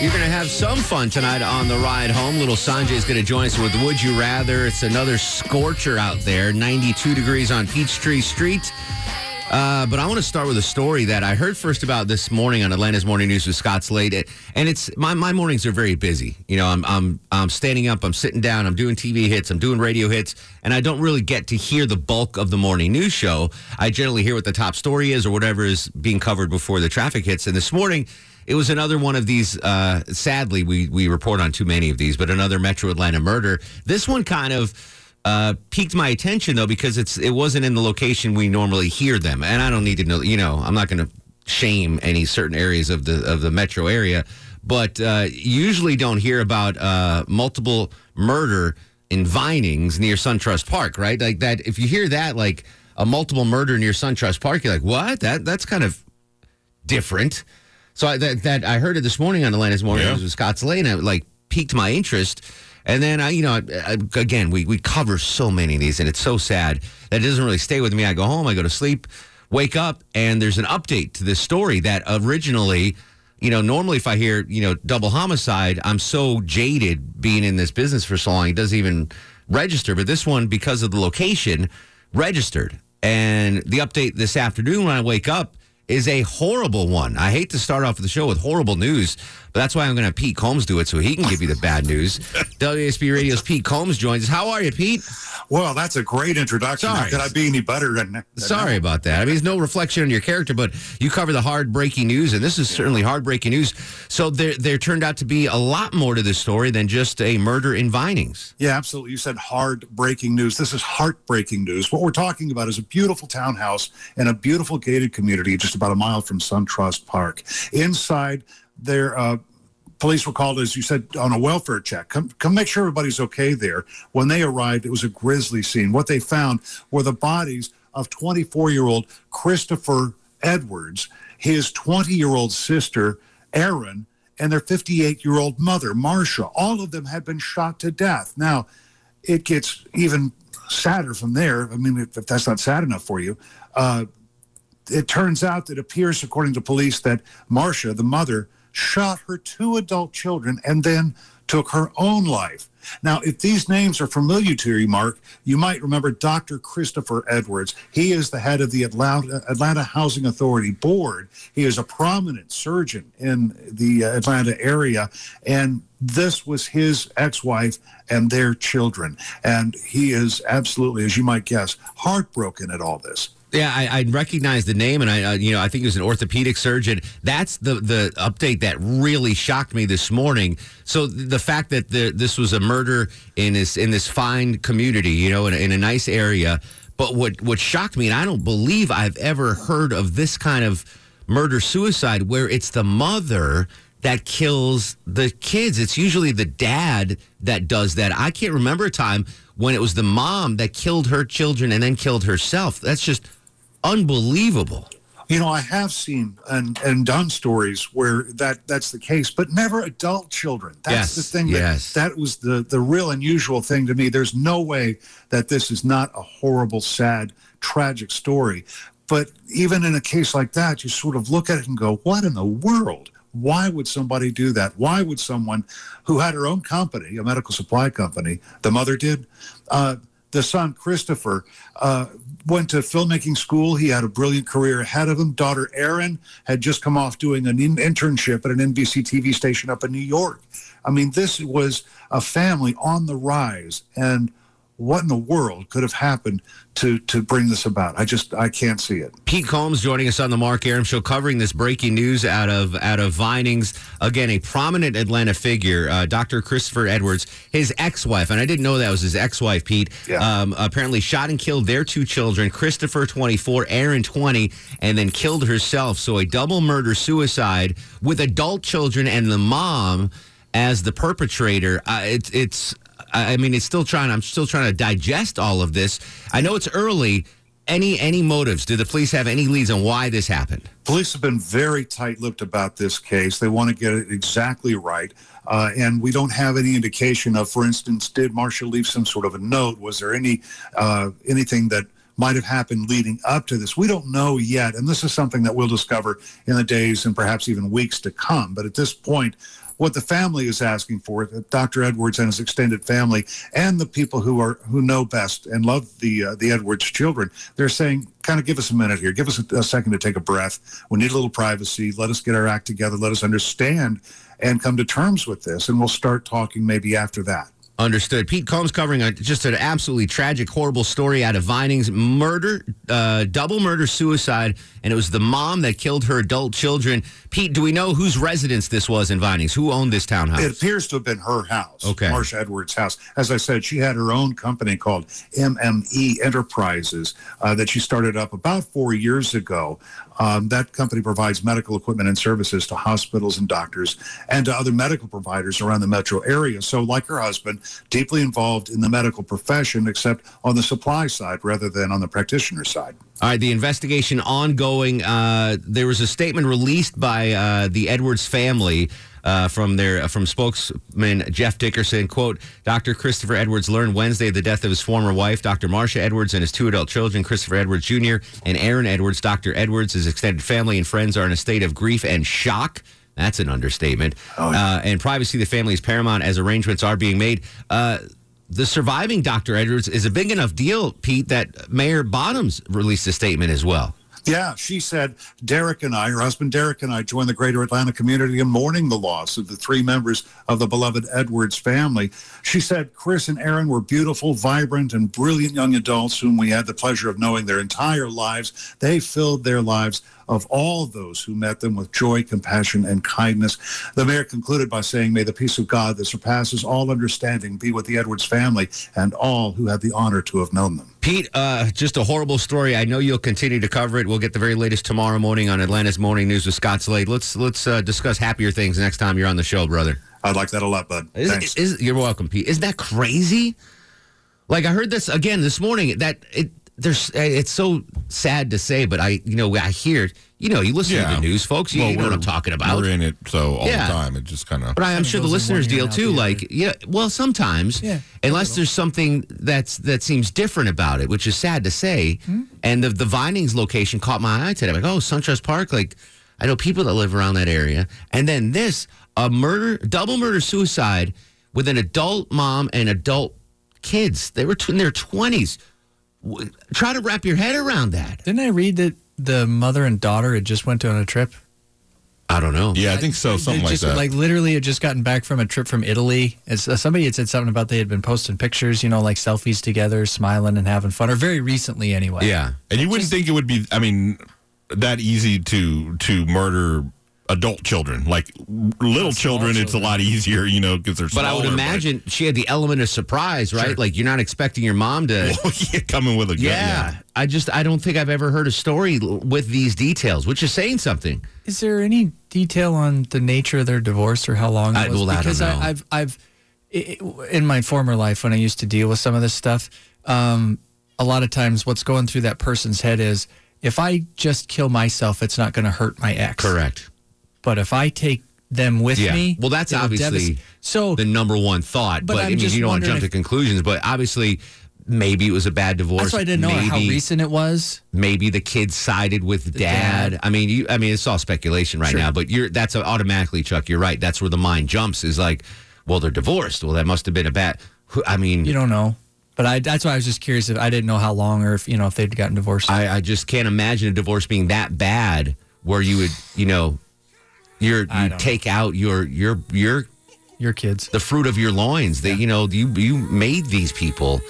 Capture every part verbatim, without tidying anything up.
You're going to have some fun tonight on the ride home. Little Sanjay is going to join us with Would You Rather. It's another scorcher out there, ninety-two degrees on Peachtree Street. Uh, but I want to start with a story that I heard first about this morning on Atlanta's Morning News with Scott Slade. It, and it's my, my mornings are very busy. You know, I'm I'm I'm standing up, I'm sitting down, I'm doing T V hits, I'm doing radio hits, and I don't really get to hear the bulk of the morning news show. I generally hear what the top story is or whatever is being covered before the traffic hits. And this morning, it was another one of these, uh, sadly, we, we report on too many of these, but another Metro Atlanta murder. This one kind of uh, piqued my attention, though, because it's it wasn't in the location we normally hear them. And I don't need to know, you know, I'm not going to shame any certain areas of the of the metro area, but uh, usually don't hear about uh, multiple murder in Vinings near SunTrust Park, right? Like that, if you hear that, like a multiple murder near SunTrust Park, you're like, what? That That's kind of different. So I, that, that I heard it this morning on Atlanta's Morning News yeah. with Scott Slade, and it like piqued my interest. And then I, you know, I, I, again, we we cover so many of these, and it's so sad that it doesn't really stay with me. I go home, I go to sleep, wake up, and there's an update to this story that originally, you know, normally if I hear you know double homicide, I'm so jaded being in this business for so long, it doesn't even register. But this one, because of the location, registered. And the update this afternoon when I wake up is a horrible one. I hate to start off the show with horrible news, but that's why I'm going to have Pete Combs do it so he can give you the bad news. W S B Radio's Pete Combs joins us. How are you, Pete? Well, that's a great introduction. Sorry. Could I be any better than that? Sorry about that. I mean, it's no reflection on your character, but you cover the hard-breaking news, and this is certainly hard-breaking news. So there, there turned out to be a lot more to this story than just a murder in Vinings. Yeah, absolutely. You said hard-breaking news. This is heartbreaking news. What we're talking about is a beautiful townhouse and a beautiful gated community just about a mile from SunTrust Park. Inside, there, uh, police were called, as you said, on a welfare check. Come, come make sure everybody's okay there. When they arrived, it was a grisly scene. What they found were the bodies of twenty-four-year-old Christopher Edwards, his twenty-year-old sister, Erin, and their fifty-eight-year-old mother, Marcia. All of them had been shot to death. Now, it gets even sadder from there. I mean, if that's not sad enough for you, uh, it turns out that it appears, according to police, that Marcia, the mother, shot her two adult children and then took her own life. Now, if these names are familiar to you, Mark, you might remember Doctor Christopher Edwards. He is the head of the Atlanta, Atlanta Housing Authority Board. He is a prominent surgeon in the Atlanta area, and this was his ex-wife and their children. And he is absolutely, as you might guess, heartbroken at all this. Yeah, I, I recognize the name, and I, uh, you know, I think it was an orthopedic surgeon. That's the, the update that really shocked me this morning. So th- the fact that the, this was a murder in this in this fine community, you know, in, in a nice area. But what what shocked me, and I don't believe I've ever heard of this kind of murder suicide where it's the mother that kills the kids. It's usually the dad that does that. I can't remember a time when it was the mom that killed her children and then killed herself. That's just unbelievable. You know, I have seen and, and done stories where that, that's the case, but never adult children. That's yes, the thing. That, yes. that was the, the real unusual thing to me. There's no way that this is not a horrible, sad, tragic story. But even in a case like that, you sort of look at it and go, what in the world? Why would somebody do that? Why would someone who had her own company, a medical supply company, the mother did, uh, the son, Christopher, uh, went to filmmaking school. He had a brilliant career ahead of him. Daughter Erin had just come off doing an in- internship at an N B C T V station up in New York. I mean, this was a family on the rise. And what in the world could have happened to to bring this about? I just, I can't see it. Pete Combs joining us on the Mark Arum Show, covering this breaking news out of out of Vinings. Again, a prominent Atlanta figure, uh, Doctor Christopher Edwards, his ex-wife, and I didn't know that was his ex-wife, Pete, yeah. um, apparently shot and killed their two children, Christopher, twenty-four, Erin, twenty, and then killed herself. So a double murder-suicide with adult children and the mom as the perpetrator. Uh, it, it's... I mean, it's still trying. I'm still trying to digest all of this. I know it's early, any any motives? Do the police have any leads on why this happened? Police have been very tight-lipped about this case. They want to get it exactly right. Uh, and we don't have any indication of, for instance, did Marcia leave some sort of a note? Was there any uh, anything that might have happened leading up to this? We don't know yet. And this is something that we'll discover in the days and perhaps even weeks to come. But at this point, what the family is asking for, Doctor Edwards and his extended family, and the people who are who know best and love the uh, the Edwards children, they're saying, kind of give us a minute here. Give us a, a second to take a breath. We need a little privacy. Let us get our act together. Let us understand and come to terms with this. And we'll start talking maybe after that. Understood. Pete Combs covering a, just an absolutely tragic, horrible story out of Vinings. Murder, uh, double murder, suicide, and it was the mom that killed her adult children. Pete, do we know whose residence this was in Vinings? Who owned this townhouse? It appears to have been her house, okay. Marcia Edwards' house. As I said, she had her own company called M M E Enterprises uh, that she started up about four years ago. Um, that company provides medical equipment and services to hospitals and doctors and to other medical providers around the metro area. So like her husband, deeply involved in the medical profession, except on the supply side rather than on the practitioner side. All right, the investigation ongoing. Uh, there was a statement released by uh, the Edwards family uh, from their from spokesman Jeff Dickerson. Quote, Doctor Christopher Edwards learned Wednesday the death of his former wife, Doctor Marcia Edwards, and his two adult children, Christopher Edwards Junior and Erin Edwards. Doctor Edwards, his extended family and friends are in a state of grief and shock. That's an understatement. Oh, yeah. uh, and privacy of the family is paramount as arrangements are being made. Uh, the surviving Doctor Edwards is a big enough deal, Pete, that Mayor Bottoms released a statement as well. Yeah, she said, Derek and I, her husband Derek and I, joined the greater Atlanta community in mourning the loss of the three members of the beloved Edwards family. She said, Chris and Erin were beautiful, vibrant, and brilliant young adults whom we had the pleasure of knowing their entire lives. They filled their lives of all those who met them with joy, compassion, and kindness. The mayor concluded by saying, may the peace of God that surpasses all understanding be with the Edwards family and all who had the honor to have known them. Pete, uh, just a horrible story. I know you'll continue to cover it. We'll get the very latest tomorrow morning on Atlanta's Morning News with Scott Slade. Let's let's uh, discuss happier things next time you're on the show, brother. I'd like that a lot, bud. Is, is, you're welcome, Pete. Isn't that crazy? Like, I heard this again this morning, that it, there's, it's so sad to say, but I, you know, I hear, you know, you listen yeah. to the news, folks. You, well, you know what I'm talking about. We're in it, so all yeah. the time, it just kind of. But I, I'm sure the listeners deal too. Like, yeah, well, sometimes, yeah, unless there's something that's that seems different about it, which is sad to say. Hmm? And the the Vinings location caught my eye today. Like, oh, SunTrust Park. Like, I know people that live around that area. And then this, a murder, double murder, suicide with an adult mom and adult kids. They were in their twenties. Try to wrap your head around that. Didn't I read that the mother and daughter had just went on a trip? I don't know. Yeah, I think so. Something just, like that. Like, literally had just gotten back from a trip from Italy. It's, uh, somebody had said something about they had been posting pictures, you know, like selfies together, smiling and having fun, or very recently anyway. Yeah. And you wouldn't just think it would be, I mean, that easy to to murder adult children. Like, little children, children, it's a lot easier, you know, because they're smaller. But I would imagine she had the element of surprise, right? Sure. Like, you're not expecting your mom to... Well, yeah, coming with a gun. Yeah. yeah. I just, I don't think I've ever heard a story with these details, which is saying something. Is there any detail on the nature of their divorce or how long it was? I, well, because I don't know. I, I've, I've, it, in my former life, when I used to deal with some of this stuff, um, a lot of times what's going through that person's head is, if I just kill myself, it's not going to hurt my ex. Correct. But if I take them with yeah. me... Well, that's obviously so, the number one thought. But, but I mean, you don't want to jump to conclusions. But obviously, maybe it was a bad divorce. That's why I didn't maybe, know how recent it was. Maybe the kid sided with dad. dad. I mean, you, I mean, it's all speculation right sure. now. But you're that's automatically, Chuck, you're right. That's where the mind jumps, is like, well, they're divorced. Well, that must have been a bad... I mean... You don't know. But I, that's why I was just curious. If I didn't know how long or if, you know, if they'd gotten divorced. I, I just can't imagine a divorce being that bad where you would, you know... You're, you take know. out your your your your kids, the fruit of your loins. That yeah. you know you you made these people,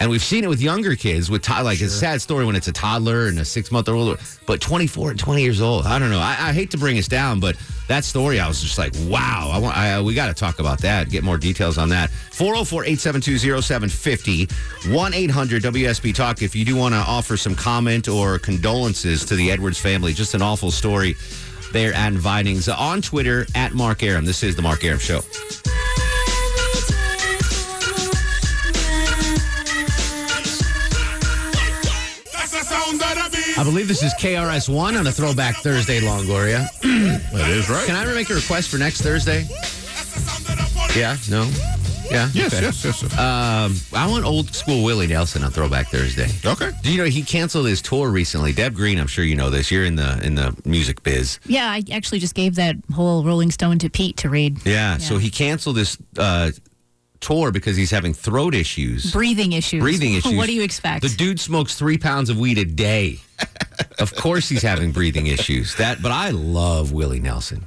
and we've seen it with younger kids. With to, like sure. it's a sad story when it's a toddler and a six month old, but twenty-four and twenty years old. I don't know. I, I hate to bring us down, but that story, I was just like, wow. I want. I, we got to talk about that. Get more details on that. four oh four, eight seven two, oh seven five oh, one eight hundred W S B Talk. If you do want to offer some comment or condolences to the Edwards family, just an awful story. There at Vinings on Twitter at Mark Arum. This is the Mark Arum Show. I believe this is K R S one on a Throwback Thursday, Longoria. That is right. Can I make a request for next Thursday? Yeah? No? Yeah? Yes, okay. yes, yes, yes. Um, I want old school Willie Nelson on Throwback Thursday. Okay. Do you know he canceled his tour recently? Deb Green, I'm sure you know this. You're in the in the music biz. Yeah, I actually just gave that whole Rolling Stone to Pete to read. Yeah, yeah. So he canceled this uh, tour because he's having throat issues. Breathing issues. Breathing issues. What do you expect? The dude smokes three pounds of weed a day. Of course he's having breathing issues. That, but I love Willie Nelson.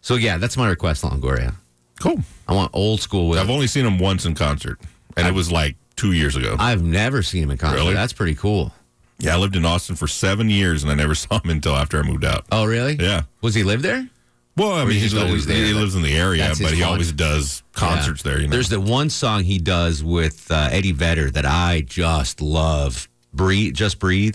So, yeah, that's my request, Longoria. Cool. I want old school Willie. I've only seen him once in concert, and I've, it was like two years ago. I've never seen him in concert. Really? That's pretty cool. Yeah, I lived in Austin for seven years, and I never saw him until after I moved out. Oh, really? Yeah. Was he live there? Well, I or mean, he's, he's always there. He lives in the area, but he always does concerts yeah. there. You know? There's the one song he does with uh, Eddie Vedder that I just love, "Breathe, Just Breathe."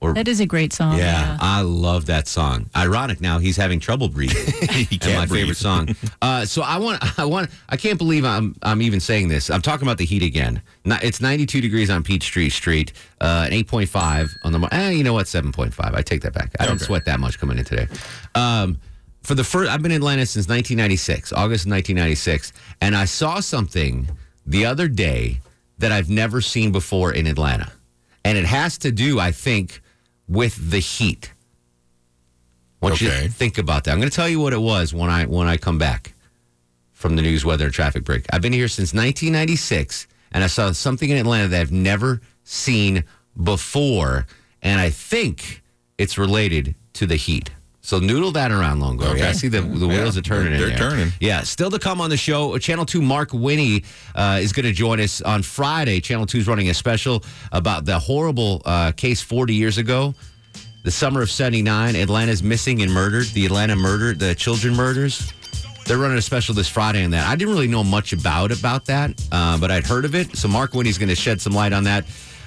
Or, that is a great song. Yeah, yeah, I love that song. Ironic now, he's having trouble breathing. He can't my breathe. Favorite song. Uh, so I want, I want, I can't believe I'm, I'm even saying this. I'm talking about the heat again. Not, it's ninety-two degrees on Peachtree Street, uh, an eight point five on the, eh, you know what, seven point five. I take that back. I okay. didn't sweat that much coming in today. Um, for the first, I've been in Atlanta since nineteen ninety-six, August nineteen ninety-six, and I saw something the other day that I've never seen before in Atlanta, and it has to do, I think, with the heat. I want okay. you to think about that. I'm going to tell you what it was when I when I come back from the news, weather, and traffic break. I've been here since nineteen ninety-six, and I saw something in Atlanta that I've never seen before, and I think it's related to the heat. So noodle that around, Longoria. Okay. I see the, the wheels yeah, are turning. They're, they're turning. Yeah, still to come on the show, Channel two Mark Winne uh, is going to join us on Friday. Channel two is running a special about the horrible uh, case forty years ago. The summer of seventy-nine, Atlanta's missing and murdered. The Atlanta murder, the children murders. They're running a special this Friday on that. I didn't really know much about, about that, uh, but I'd heard of it. So Mark Winne is going to shed some light on that.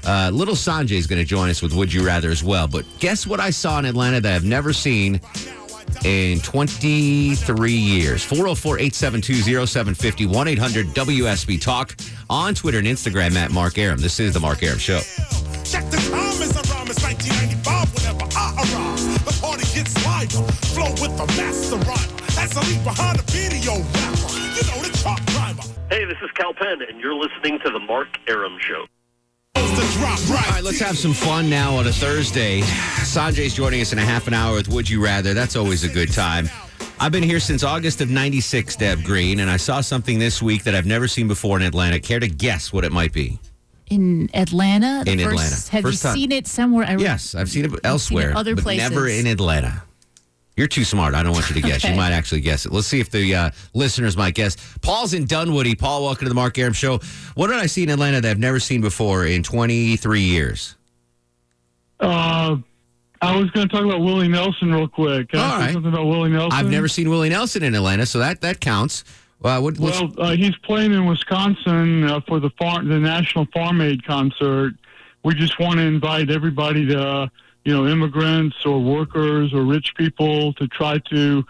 Uh, little Sanjay is going to join us with Would You Rather as well. But guess what I saw in Atlanta that I've never seen in twenty-three years. four oh four, eight seven two, oh seven five oh, one eight hundred W S B Talk on Twitter and Instagram at Mark Arum. This is The Mark Arum Show. Check the comments around. It's nineteen ninety-five whenever I arrive. The party gets lighter. Flow with the master rhymer. That's a leap behind the video rapper. You know, the chalk driver. Hey, this is Cal Penn, and you're listening to The Mark Arum Show. All right, let's have some fun now on a Thursday. Sanjay's joining us in a half an hour with Would You Rather. That's always a good time. I've been here since August of ninety-six, Deb Green, and I saw something this week that I've never seen before in Atlanta. Care to guess what it might be? In Atlanta? The in first, Atlanta. Have first you time. Seen it somewhere? I yes, I've seen it elsewhere, seen it other but places. Never in Atlanta. You're too smart. I don't want you to guess. Okay. You might actually guess it. Let's see if the uh, listeners might guess. Paul's in Dunwoody. Paul, welcome to the Mark Arum Show. What did I see in Atlanta that I've never seen before in twenty-three years? Uh, I was going to talk about Willie Nelson real quick. Can All I right. Something about Willie Nelson. I've never seen Willie Nelson in Atlanta, so that that counts. Uh, what, well, uh, he's playing in Wisconsin uh, for the farm, the National Farm Aid concert. We just want to invite everybody to. Uh, you know, immigrants or workers or rich people to try to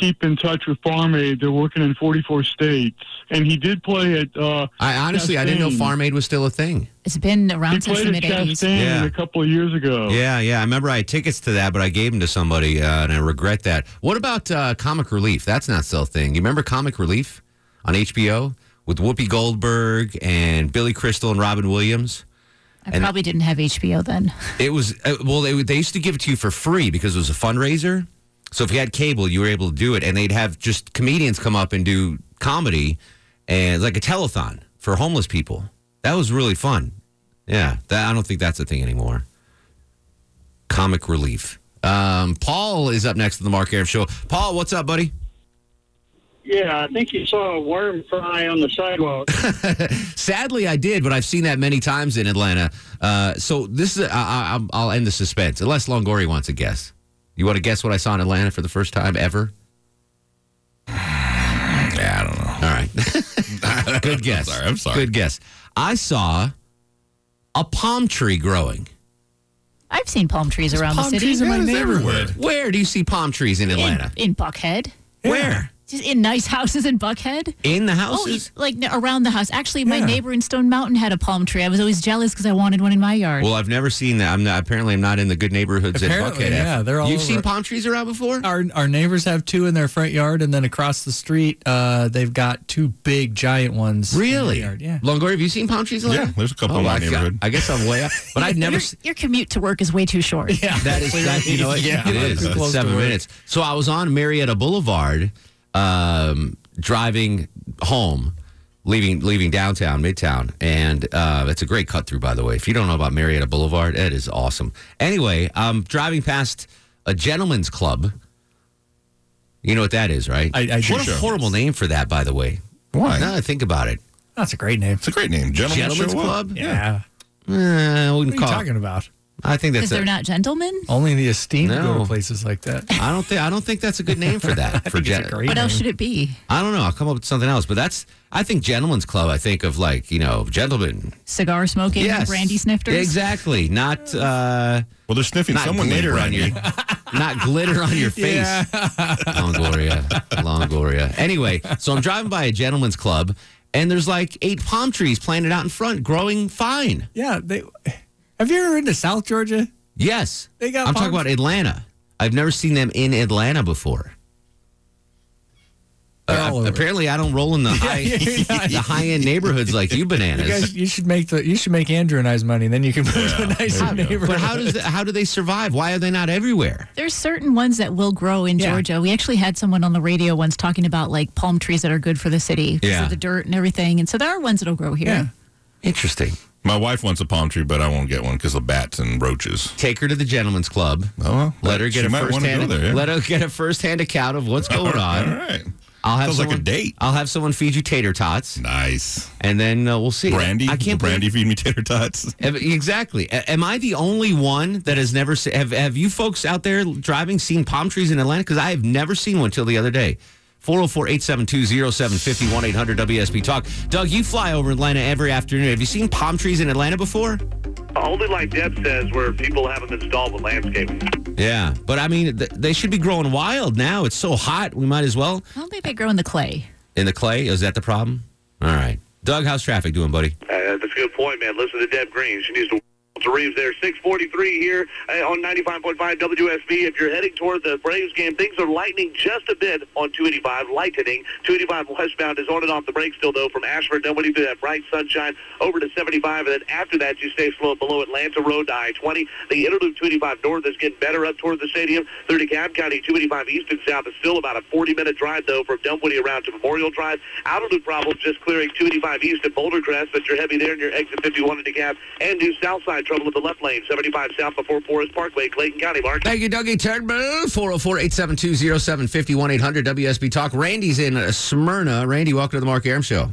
keep in touch with Farm Aid. They're working in forty-four states. And he did play at uh I honestly, Chastain. I didn't know Farm Aid was still a thing. It's been around he since the mid-eighties. Yeah. A couple of years ago. Yeah, yeah. I remember I had tickets to that, but I gave them to somebody, uh, and I regret that. What about uh, Comic Relief? That's not still a thing. You remember Comic Relief on H B O with Whoopi Goldberg and Billy Crystal and Robin Williams? I and probably didn't have H B O then. It was, uh, well, they, they used to give it to you for free because it was a fundraiser. So if you had cable, you were able to do it. And they'd have just comedians come up and do comedy, and like a telethon for homeless people. That was really fun. Yeah, that, I don't think that's a thing anymore. Comic Relief. Um, Paul is up next to the Mark Arum Show. Paul, what's up, buddy? Yeah, I think you saw a worm fly on the sidewalk. Sadly, I did, but I've seen that many times in Atlanta. Uh, so this is, a, I, I, I'll end the suspense, unless Longoria wants a guess. You want to guess what I saw in Atlanta for the first time ever? Yeah, I don't know. All right. Good guess. I'm sorry, I'm sorry. Good guess. I saw a palm tree growing. I've seen palm trees There's around palm the city. Palm trees in my neighborhood. Where do you see palm trees in Atlanta? In, in Buckhead. Yeah. Where? Just in nice houses in Buckhead? In the houses? Oh, like around the house. Actually, my yeah. neighbor in Stone Mountain had a palm tree. I was always jealous because I wanted one in my yard. Well, I've never seen that. I'm not, apparently, I'm not in the good neighborhoods apparently, at Buckhead. Yeah, they're all You've over. Seen palm trees around before? Our our neighbors have two in their front yard, and then across the street, uh, they've got two big, giant ones. Really? In their yard. Yeah. Longoria, have you seen palm trees? Yeah, there's a couple oh, in my I neighborhood. Got, I guess I'm way up. But I've never. Your, se- your commute to work is way too short. Yeah, that is. That, you know, yeah, it, it is. It's seven minutes. So I was on Marietta Boulevard. Um, driving home, leaving leaving downtown, midtown, and uh, it's a great cut through, by the way. If you don't know about Marietta Boulevard, it is awesome. Anyway, I'm driving past a gentleman's club. You know what that is, right? I, I what a horrible name for that, by the way. Why? Now that I think about it, that's a great name. It's a great name, gentleman's, gentleman's club. Yeah. yeah. Uh, what are you talking it. about? I think that's because they're not gentlemen. Only the esteemed no. go to places like that. I don't think I don't think that's a good name for that. For gen- what name. else should it be? I don't know. I'll come up with something else. But that's I think gentleman's club. I think of like you know gentlemen, cigar smoking, yes. brandy snifters. Exactly. Not uh, well, they're sniffing someone later on you. Not glitter on your face. Yeah. Longoria, Longoria. Anyway, so I'm driving by a gentleman's club, and there's like eight palm trees planted out in front, growing fine. Yeah, they. Have you ever been to South Georgia? Yes. They got I'm palms. talking about Atlanta. I've never seen them in Atlanta before. Uh, apparently, I don't roll in the high the high end neighborhoods like you bananas. You, guys, you should make the you should make Andrew and I's money, and then you can move yeah, to a nicer neighborhood. But how does the, how do they survive? Why are they not everywhere? There's certain ones that will grow in yeah. Georgia. We actually had someone on the radio once talking about like palm trees that are good for the city because yeah. of the dirt and everything. And so there are ones that'll grow here. Yeah. Interesting. My wife wants a palm tree, but I won't get one because of bats and roaches. Take her to the gentleman's club. Oh, well, let her get a first hand. Yeah. Let her get a first-hand account of what's going on. All right, I'll have Sounds someone, like a date. I'll have someone feed you tater tots. Nice, and then uh, we'll see. Brandy, I can't Brandy feed me tater tots. Exactly. A- am I the only one that has never se- have Have you folks out there driving seen palm trees in Atlanta? Because I have never seen one till the other day. four oh four, eight seven two, oh seven five oh, one eight hundred W S B Talk. Doug, you fly over Atlanta every afternoon. Have you seen palm trees in Atlanta before? Only like Deb says, where people have them installed with landscaping. Yeah, but I mean, th- they should be growing wild now. It's so hot, we might as well. I don't think they grow in the clay. In the clay? Is that the problem? All right. Doug, how's traffic doing, buddy? Uh, that's a good point, man. Listen to Deb Green. She needs to... Walter Reeves there, six forty-three here on ninety-five point five W S B. If you're heading toward the Braves game, things are lightening just a bit on two eighty-five. Lightening. two eighty-five westbound is on and off the brake still, though, from Ashford, Dunwoody to that bright sunshine over to seventy-five. And then after that, you stay slow below Atlanta Road to I twenty. The Interloop two eighty-five north is getting better up toward the stadium. Through DeKalb County, two eighty-five east and south is still about a forty-minute drive, though, from Dunwoody around to Memorial Drive. Outer loop problems just clearing two eighty-five east at Boulder Crest, but you're heavy there and your exit fifty-one in DeKalb and New Southside. Trouble in the left lane, seventy-five south before Forest Parkway, Clayton County, Mark. Thank you, Dougie Turnbull. four oh four, eight seven two, oh seven five oh, one eight hundred W S B Talk. Randy's in uh, Smyrna. Randy, welcome to the Mark Arum Show.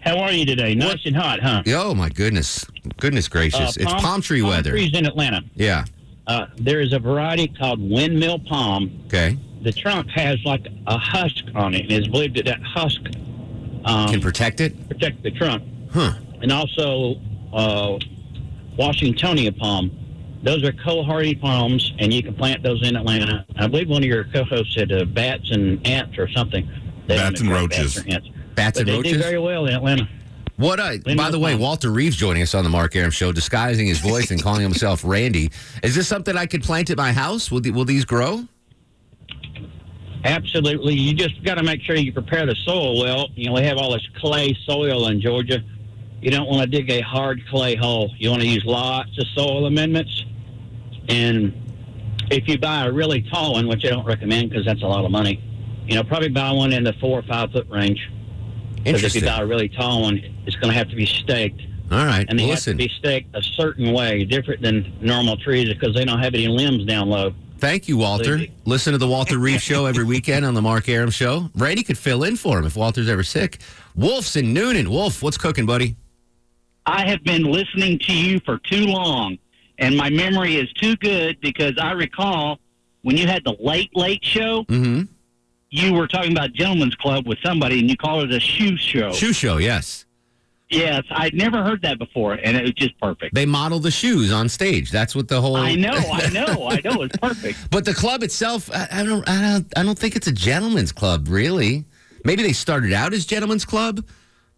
How are you today? Nice what? and hot, huh? Oh, my goodness. Goodness gracious. Uh, palm, it's palm tree palm weather. Palm trees in Atlanta. Yeah. Uh, there is a variety called windmill palm. Okay. The trunk has like a husk on it, and it's believed that that husk... Um, can protect it? Protect the trunk. Huh. And also... Uh, Washingtonia palm. Those are coal-hardy palms, and you can plant those in Atlanta. I believe one of your co-hosts said uh, bats and ants or something. They bats and roaches. Bats, ants. bats and they roaches? They do very well in Atlanta. What? I, by the way, palm. Walter Reeves joining us on the Mark Arum Show, disguising his voice and calling himself Randy. Is this something I could plant at my house? Will, the, will these grow? Absolutely. You just got to make sure you prepare the soil well. You know, we have all this clay soil in Georgia. You don't want to dig a hard clay hole. You want to use lots of soil amendments. And if you buy a really tall one, which I don't recommend because that's a lot of money, you know, probably buy one in the four or five foot range. Because if you buy a really tall one, it's going to have to be staked. All right. And they Listen. have to be staked a certain way, different than normal trees because they don't have any limbs down low. Thank you, Walter. Absolutely. Listen to the Walter Reeves Show every weekend on the Mark Arum Show. Brady could fill in for him if Walter's ever sick. Wolf's in Noonan. Wolf, what's cooking, buddy? I have been listening to you for too long, and my memory is too good because I recall when you had the Late Late Show, mm-hmm. you were talking about Gentlemen's Club with somebody, and you called it a shoe show. Shoe show, yes. Yes, I'd never heard that before, and it was just perfect. They model the shoes on stage. That's what the whole. I know, I know, I know. It's perfect. But the club itself, I, I don't, I don't, I don't think it's a gentleman's club, really. Maybe they started out as gentleman's club,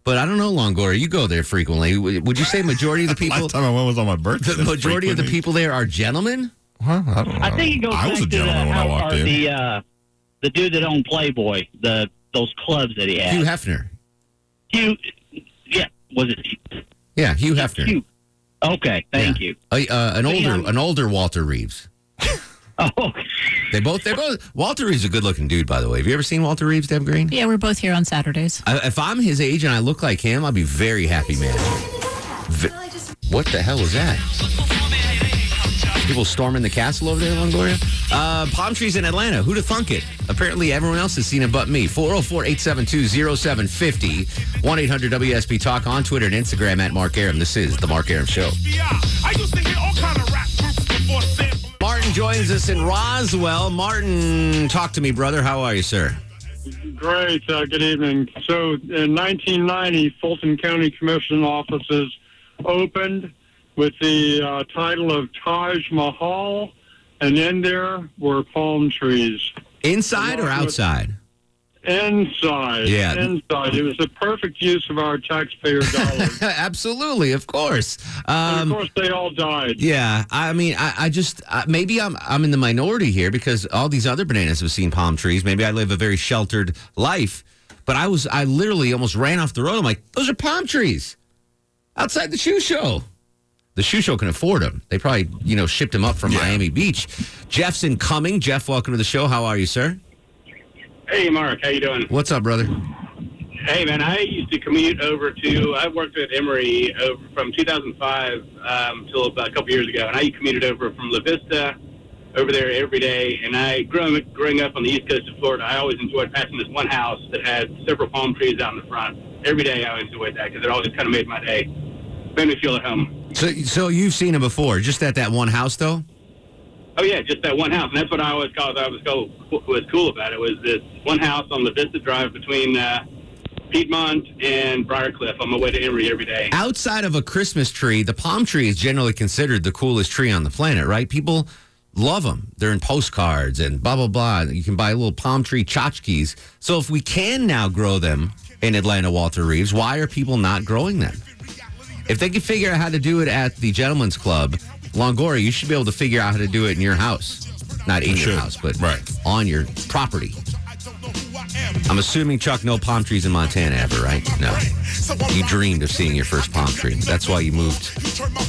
but I don't know. Longoria, you go there frequently. Would you say majority of the people? Last time I went was on my birthday. The majority of the people there are gentlemen. Well, I don't know. I think it goes. I back was a gentleman to the, when I walked in. The, uh, the dude that owned Playboy, the those clubs that he had. Hugh Hefner. Hugh. Yeah. Was it? Yeah, Hugh Hefner. Hugh. Okay, thank yeah. you. Uh, uh, an See, older, I'm... an older Walter Reeves. oh, they both, they both. Walter Reeves is a good-looking dude, by the way. Have you ever seen Walter Reeves, Deb Green? Yeah, we're both here on Saturdays. I, if I'm his age and I look like him, I'll be very happy, man. V- what the hell is that? People storming the castle over there, Longoria. Uh, palm trees in Atlanta. Who'd have thunk it? Apparently, everyone else has seen it but me. four oh four, eight seven two, oh seven five oh. one eight hundred W S B Talk on Twitter and Instagram at Mark Arum. This is The Mark Arum Show. Martin joins us in Roswell. Martin, talk to me, brother. How are you, sir? Great. Uh, good evening. So, in nineteen ninety, Fulton County Commission offices opened with the uh, title of Taj Mahal, and in there were palm trees. Inside or outside? Inside. Yeah. Inside. It was the perfect use of our taxpayer dollars. Absolutely, of course. Um, and of course, they all died. Yeah, I mean, I, I just, uh, maybe I'm I'm in the minority here because all these other bananas have seen palm trees. Maybe I live a very sheltered life, but I was, I literally almost ran off the road. I'm like, those are palm trees outside the shoe show. The shoe show can afford them. They probably, you know, shipped them up from yeah. Miami Beach. Jeff's incoming. Jeff, welcome to the show. How are you, sir? Hey, Mark. How you doing? What's up, brother? Hey, man. I used to commute over to. I worked at Emory over from two thousand five um, till about a couple years ago, and I commuted over from La Vista over there every day. And I growing growing up on the east coast of Florida, I always enjoyed passing this one house that had several palm trees out in the front. Every day, I enjoyed that because it always kind of made my day, made me feel at home. So, so you've seen him before, just at that one house, though? Oh, yeah, just that one house. And that's what I always thought was cool, was cool about it, was this one house on La Vista Drive between uh, Piedmont and Briarcliff on my way to Emory every day. Outside of a Christmas tree, the palm tree is generally considered the coolest tree on the planet, right? People love them. They're in postcards and blah, blah, blah. You can buy little palm tree tchotchkes. So if we can now grow them in Atlanta, Walter Reeves, why are people not growing them? If they can figure out how to do it at the Gentleman's Club, Longoria, you should be able to figure out how to do it in your house. Not in sure. your house, but right. on your property. I'm assuming, Chuck, no palm trees in Montana ever, right? No. You dreamed of seeing your first palm tree. That's why you moved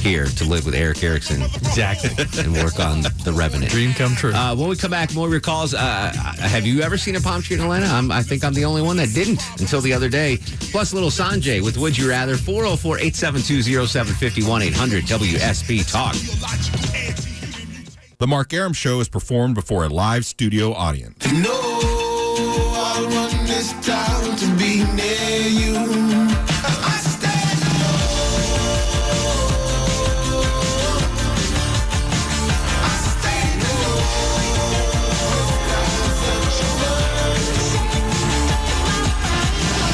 here to live with Eric Erickson. Exactly. And work on The Revenant. Dream come true. Uh, when we come back, more of your calls. Uh, have you ever seen a palm tree in Atlanta? I'm, I think I'm the only one that didn't until the other day. Plus, little Sanjay with Would You Rather. four oh four, eight seven two, oh seven five one, eight hundred W S B Talk. The Mark Arum Show is performed before a live studio audience. No! I want this town to be near you. I stand alone. I stand alone.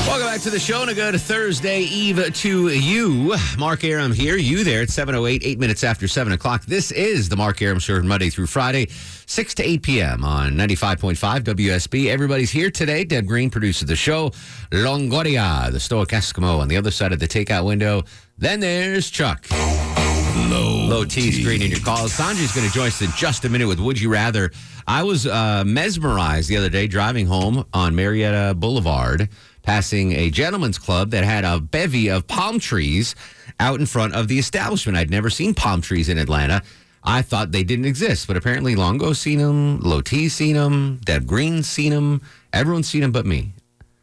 Welcome back to the show, and a good Thursday Eve to you. Mark Arum here, you there at seven oh eight, eight minutes after seven o'clock. This is the Mark Arum Show, Monday through Friday, six to eight p.m. on ninety-five point five W S B. Everybody's here today. Deb Green, producer of the show. Longoria, the stoic Eskimo, on the other side of the takeout window. Then there's Chuck. Low, Low T screen in your calls. Sanjay's going to join us in just a minute with Would You Rather. I was uh, mesmerized the other day driving home on Marietta Boulevard, passing a gentleman's club that had a bevy of palm trees out in front of the establishment. I'd never seen palm trees in Atlanta. I thought they didn't exist, but apparently Longo's seen them, Loti's seen them, Deb Green's seen them, everyone's seen them but me.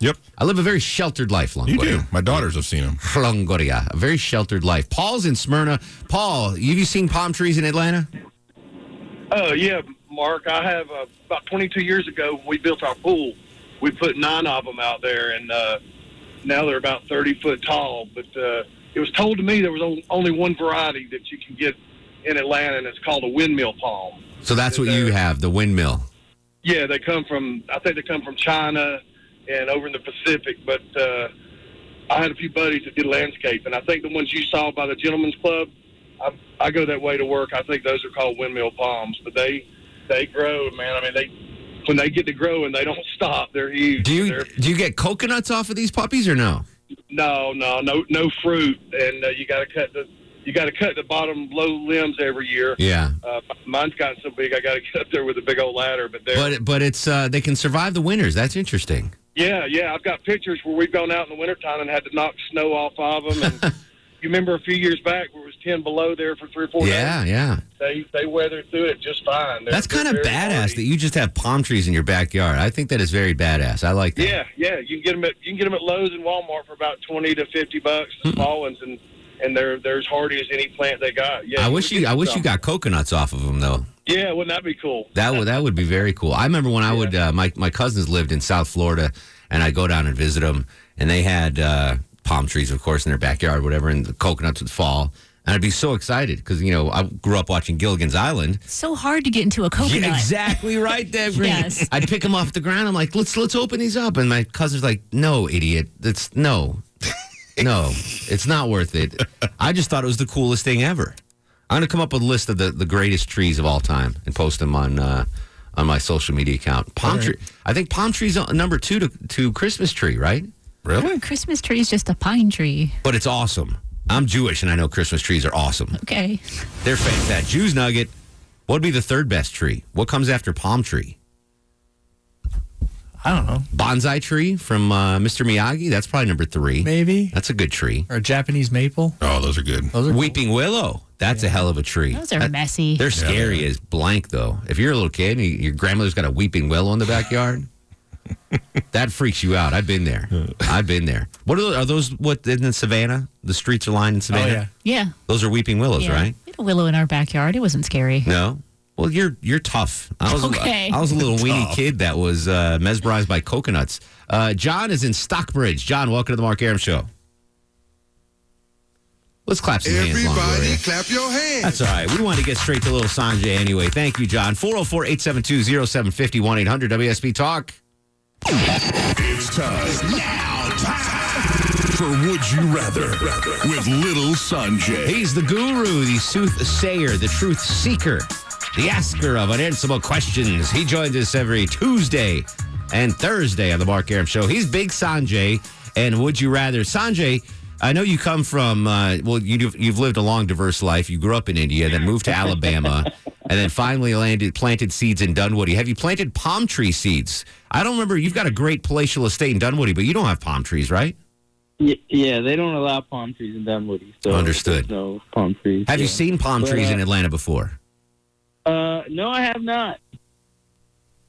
Yep. I live a very sheltered life, Longoria. You do. My daughters have seen them. Longoria, a very sheltered life. Paul's in Smyrna. Paul, have you seen palm trees in Atlanta? Oh, uh, yeah, Mark. I have. Uh, about twenty-two years ago, we built our pool. We put nine of them out there, and uh, now they're about thirty foot tall. But uh, it was told to me there was only one variety that you can get in Atlanta, and it's called a windmill palm. So that's what you have, the windmill. Yeah, they come from, I think they come from China and over in the Pacific, but uh, I had a few buddies that did landscape, and I think the ones you saw by the Gentleman's Club, I, I go that way to work. I think those are called windmill palms, but they they grow, man. I mean, they when they get to grow and they don't stop, they're huge. Do you they're, do you get coconuts off of these puppies or no? No, no, no, no fruit, and uh, you got to cut the you got to cut the bottom low limbs every year. Yeah, uh, mine's gotten so big, I got to get up there with a big old ladder. But but but it's uh, they can survive the winters. That's interesting. Yeah, yeah, I've got pictures where we've gone out in the wintertime and had to knock snow off of them. And you remember a few years back where it was ten below there for three or four yeah, days? Yeah, yeah. They, they weathered through it just fine. They're, That's kind of badass hardy. That you just have palm trees in your backyard. I think that is very badass. I like that. Yeah, yeah. You can get them at, you can get them at Lowe's and Walmart for about twenty to fifty bucks, the mm-hmm. small ones, and, and they're, they're as hardy as any plant they got. Yeah, I you wish you I wish some. you got coconuts off of them, though. Yeah, wouldn't that be cool? That would that would be very cool. I remember when I yeah. would uh, my my cousins lived in South Florida, and I'd go down and visit them, and they had uh, palm trees, of course, in their backyard, whatever, and the coconuts would fall, and I'd be so excited because you know I grew up watching Gilligan's Island. So hard to get into a coconut. Yeah, exactly right, Deb Green. Yes. I'd pick them off the ground. I'm like, let's let's open these up, and my cousin's like, no, idiot, that's no, no, it's not worth it. I just thought it was the coolest thing ever. I'm going to come up with a list of the, the greatest trees of all time and post them on uh, on my social media account. Palm right. tree. I think palm tree's number two to, to Christmas tree, right? Really? Christmas tree is just a pine tree. But it's awesome. I'm Jewish, and I know Christmas trees are awesome. Okay. They're fantastic. Jews nugget. What would be the third best tree? What comes after palm tree? I don't know. Bonsai tree from uh, Mister Miyagi. That's probably number three. Maybe. That's a good tree. Or a Japanese maple. Oh, those are good. Those are Weeping cool. willow. That's yeah. a hell of a tree. Those are that, messy. They're scary yeah. as blank, though. If you're a little kid and your grandmother's got a weeping willow in the backyard, that freaks you out. I've been there. I've been there. What are those? Are those what in the Savannah? The streets are lined in Savannah? Oh, yeah. Yeah. Those are weeping willows, yeah. right? We had a willow in our backyard. It wasn't scary. No? Well, you're you're tough. I was okay. a, I was a little weenie kid that was uh, mesmerized by coconuts. Uh, John is in Stockbridge. John, welcome to the Mark Arum Show. Let's clap some Everybody hands, Everybody clap your hands. That's all right. We want to get straight to little Sanjay anyway. Thank you, John. four oh four, eight seven two, oh seven five oh, one eight hundred W S B Talk. It's time. Now time. For Would You Rather with Little Sanjay. He's the guru, the soothsayer, the truth seeker. The asker of unanswerable questions. He joins us every Tuesday and Thursday on the Mark Arum Show. He's Big Sanjay, and Would You Rather. Sanjay, I know you come from, uh, well, you, you've lived a long, diverse life. You grew up in India, then moved to Alabama, and then finally landed planted seeds in Dunwoody. Have you planted palm tree seeds? I don't remember. You've got a great palatial estate in Dunwoody, but you don't have palm trees, right? Yeah, they don't allow palm trees in Dunwoody. So Understood. No palm trees. Have yeah. you seen palm but, trees uh, in Atlanta before? Uh, no, I have not.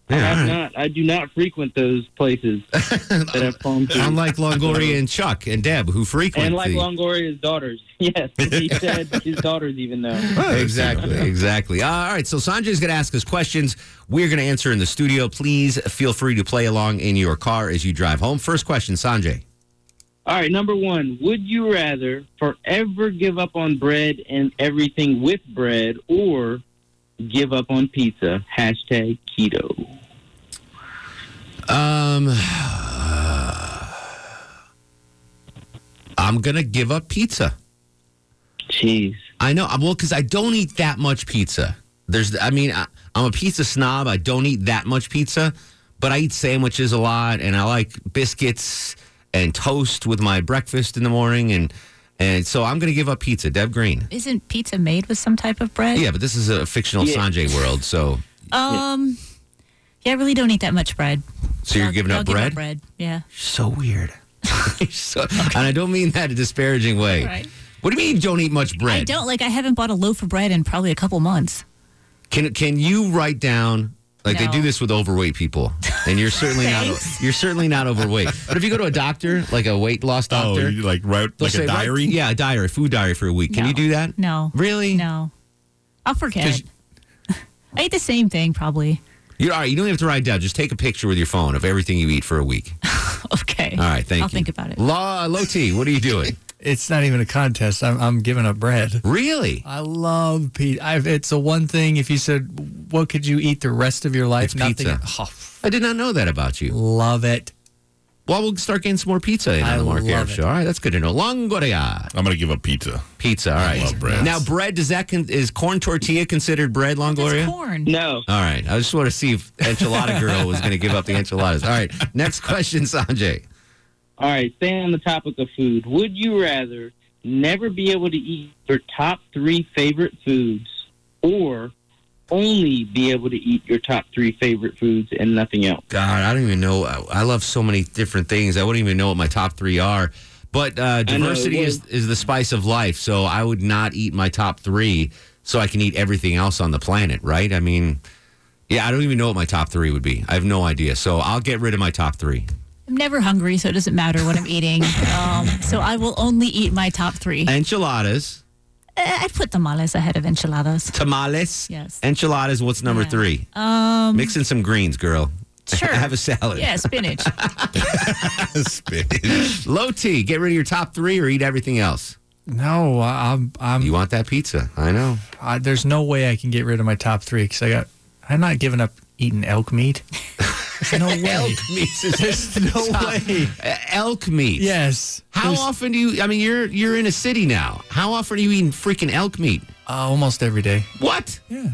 Yeah, I have right. not. I do not frequent those places that have palm trees. Unlike Longoria and Chuck and Deb, who frequent And like the... Longoria's daughters. Yes, he said his daughters even though. Right, exactly, exactly. Uh, all right, so Sanjay's going to ask us questions. We're going to answer in the studio. Please feel free to play along in your car as you drive home. First question, Sanjay. All right, number one, would you rather forever give up on bread and everything with bread or... give up on pizza, hashtag keto? Um, uh, I'm going to give up pizza. Jeez. I know. Well, because I don't eat that much pizza. There's, I mean, I, I'm a pizza snob. I don't eat that much pizza, but I eat sandwiches a lot, and I like biscuits and toast with my breakfast in the morning, and And so I'm going to give up pizza. Deb Green. Isn't pizza made with some type of bread? Yeah, but this is a fictional yeah. Sanjay world, so. Um, yeah, I really don't eat that much bread. So you're I'll, giving I'll up give bread? Up bread, yeah. So weird. so, okay. And I don't mean that in a disparaging way. Right. What do you mean you don't eat much bread? I don't. Like, I haven't bought a loaf of bread in probably a couple months. Can Can you write down... Like no. they do this with overweight people, and you're certainly not you're certainly not overweight. But if you go to a doctor, like a weight loss doctor, oh, you like write like say, a diary, yeah, a diary, food diary for a week. No. Can you do that? No, really, no. I'll forget. I eat the same thing probably. You all right? You don't have to write down. Just take a picture with your phone of everything you eat for a week. Okay. All right. Thank I'll you. I'll think about it. La Low T, what are you doing? It's not even a contest. I'm, I'm giving up bread. Really? I love pizza. I've, it's the one thing, if you said, what could you eat the rest of your life? It's Nothing. Pizza. Oh, I did not know that about you. Love it. Well, we'll start getting some more pizza in on the Mark Arum Show. All right, that's good to know. Longoria. I'm going to give up pizza. Pizza, all right. I love bread. Now, bread, does that con- is corn tortilla considered bread, Longoria? It's corn. No. All right, I just want to see if Enchilada Girl was going to give up the enchiladas. All right, next question, Sanjay. All right, staying on the topic of food, would you rather never be able to eat your top three favorite foods or only be able to eat your top three favorite foods and nothing else? God, I don't even know. I, I love so many different things. I wouldn't even know what my top three are. But uh, diversity is, is the spice of life, so I would not eat my top three so I can eat everything else on the planet, right? I mean, yeah, I don't even know what my top three would be. I have no idea, so I'll get rid of my top three. I'm never hungry, so it doesn't matter what I'm eating. Um, so I will only eat my top three. Enchiladas. I'd put tamales ahead of enchiladas. Tamales? Yes. Enchiladas, what's number yeah. three? Um, Mix in some greens, girl. Sure. Have a salad. Yeah, spinach. Spinach. Low T, get rid of your top three or eat everything else. No, I'm... I'm you want that pizza. I know. I, there's no way I can get rid of my top three because I got... I'm not giving up eating elk meat. There's no way. Elk meat. There's no way. Elk meat. Yes. How There's... often do you? I mean, you're you're in a city now. How often are you eating freaking elk meat? Uh, almost every day. What? Yeah.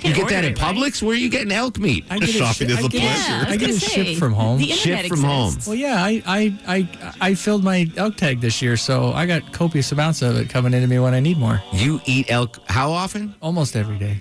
You, you get that in it, Publix? Right? Where are you getting elk meat? I get Shopping is a pleasure. Yeah, I, I get it shipped from home. Shipped from home. Well, yeah, I, I I I filled my elk tag this year, so I got copious amounts of it coming into me when I need more. You eat elk how often? Almost every day.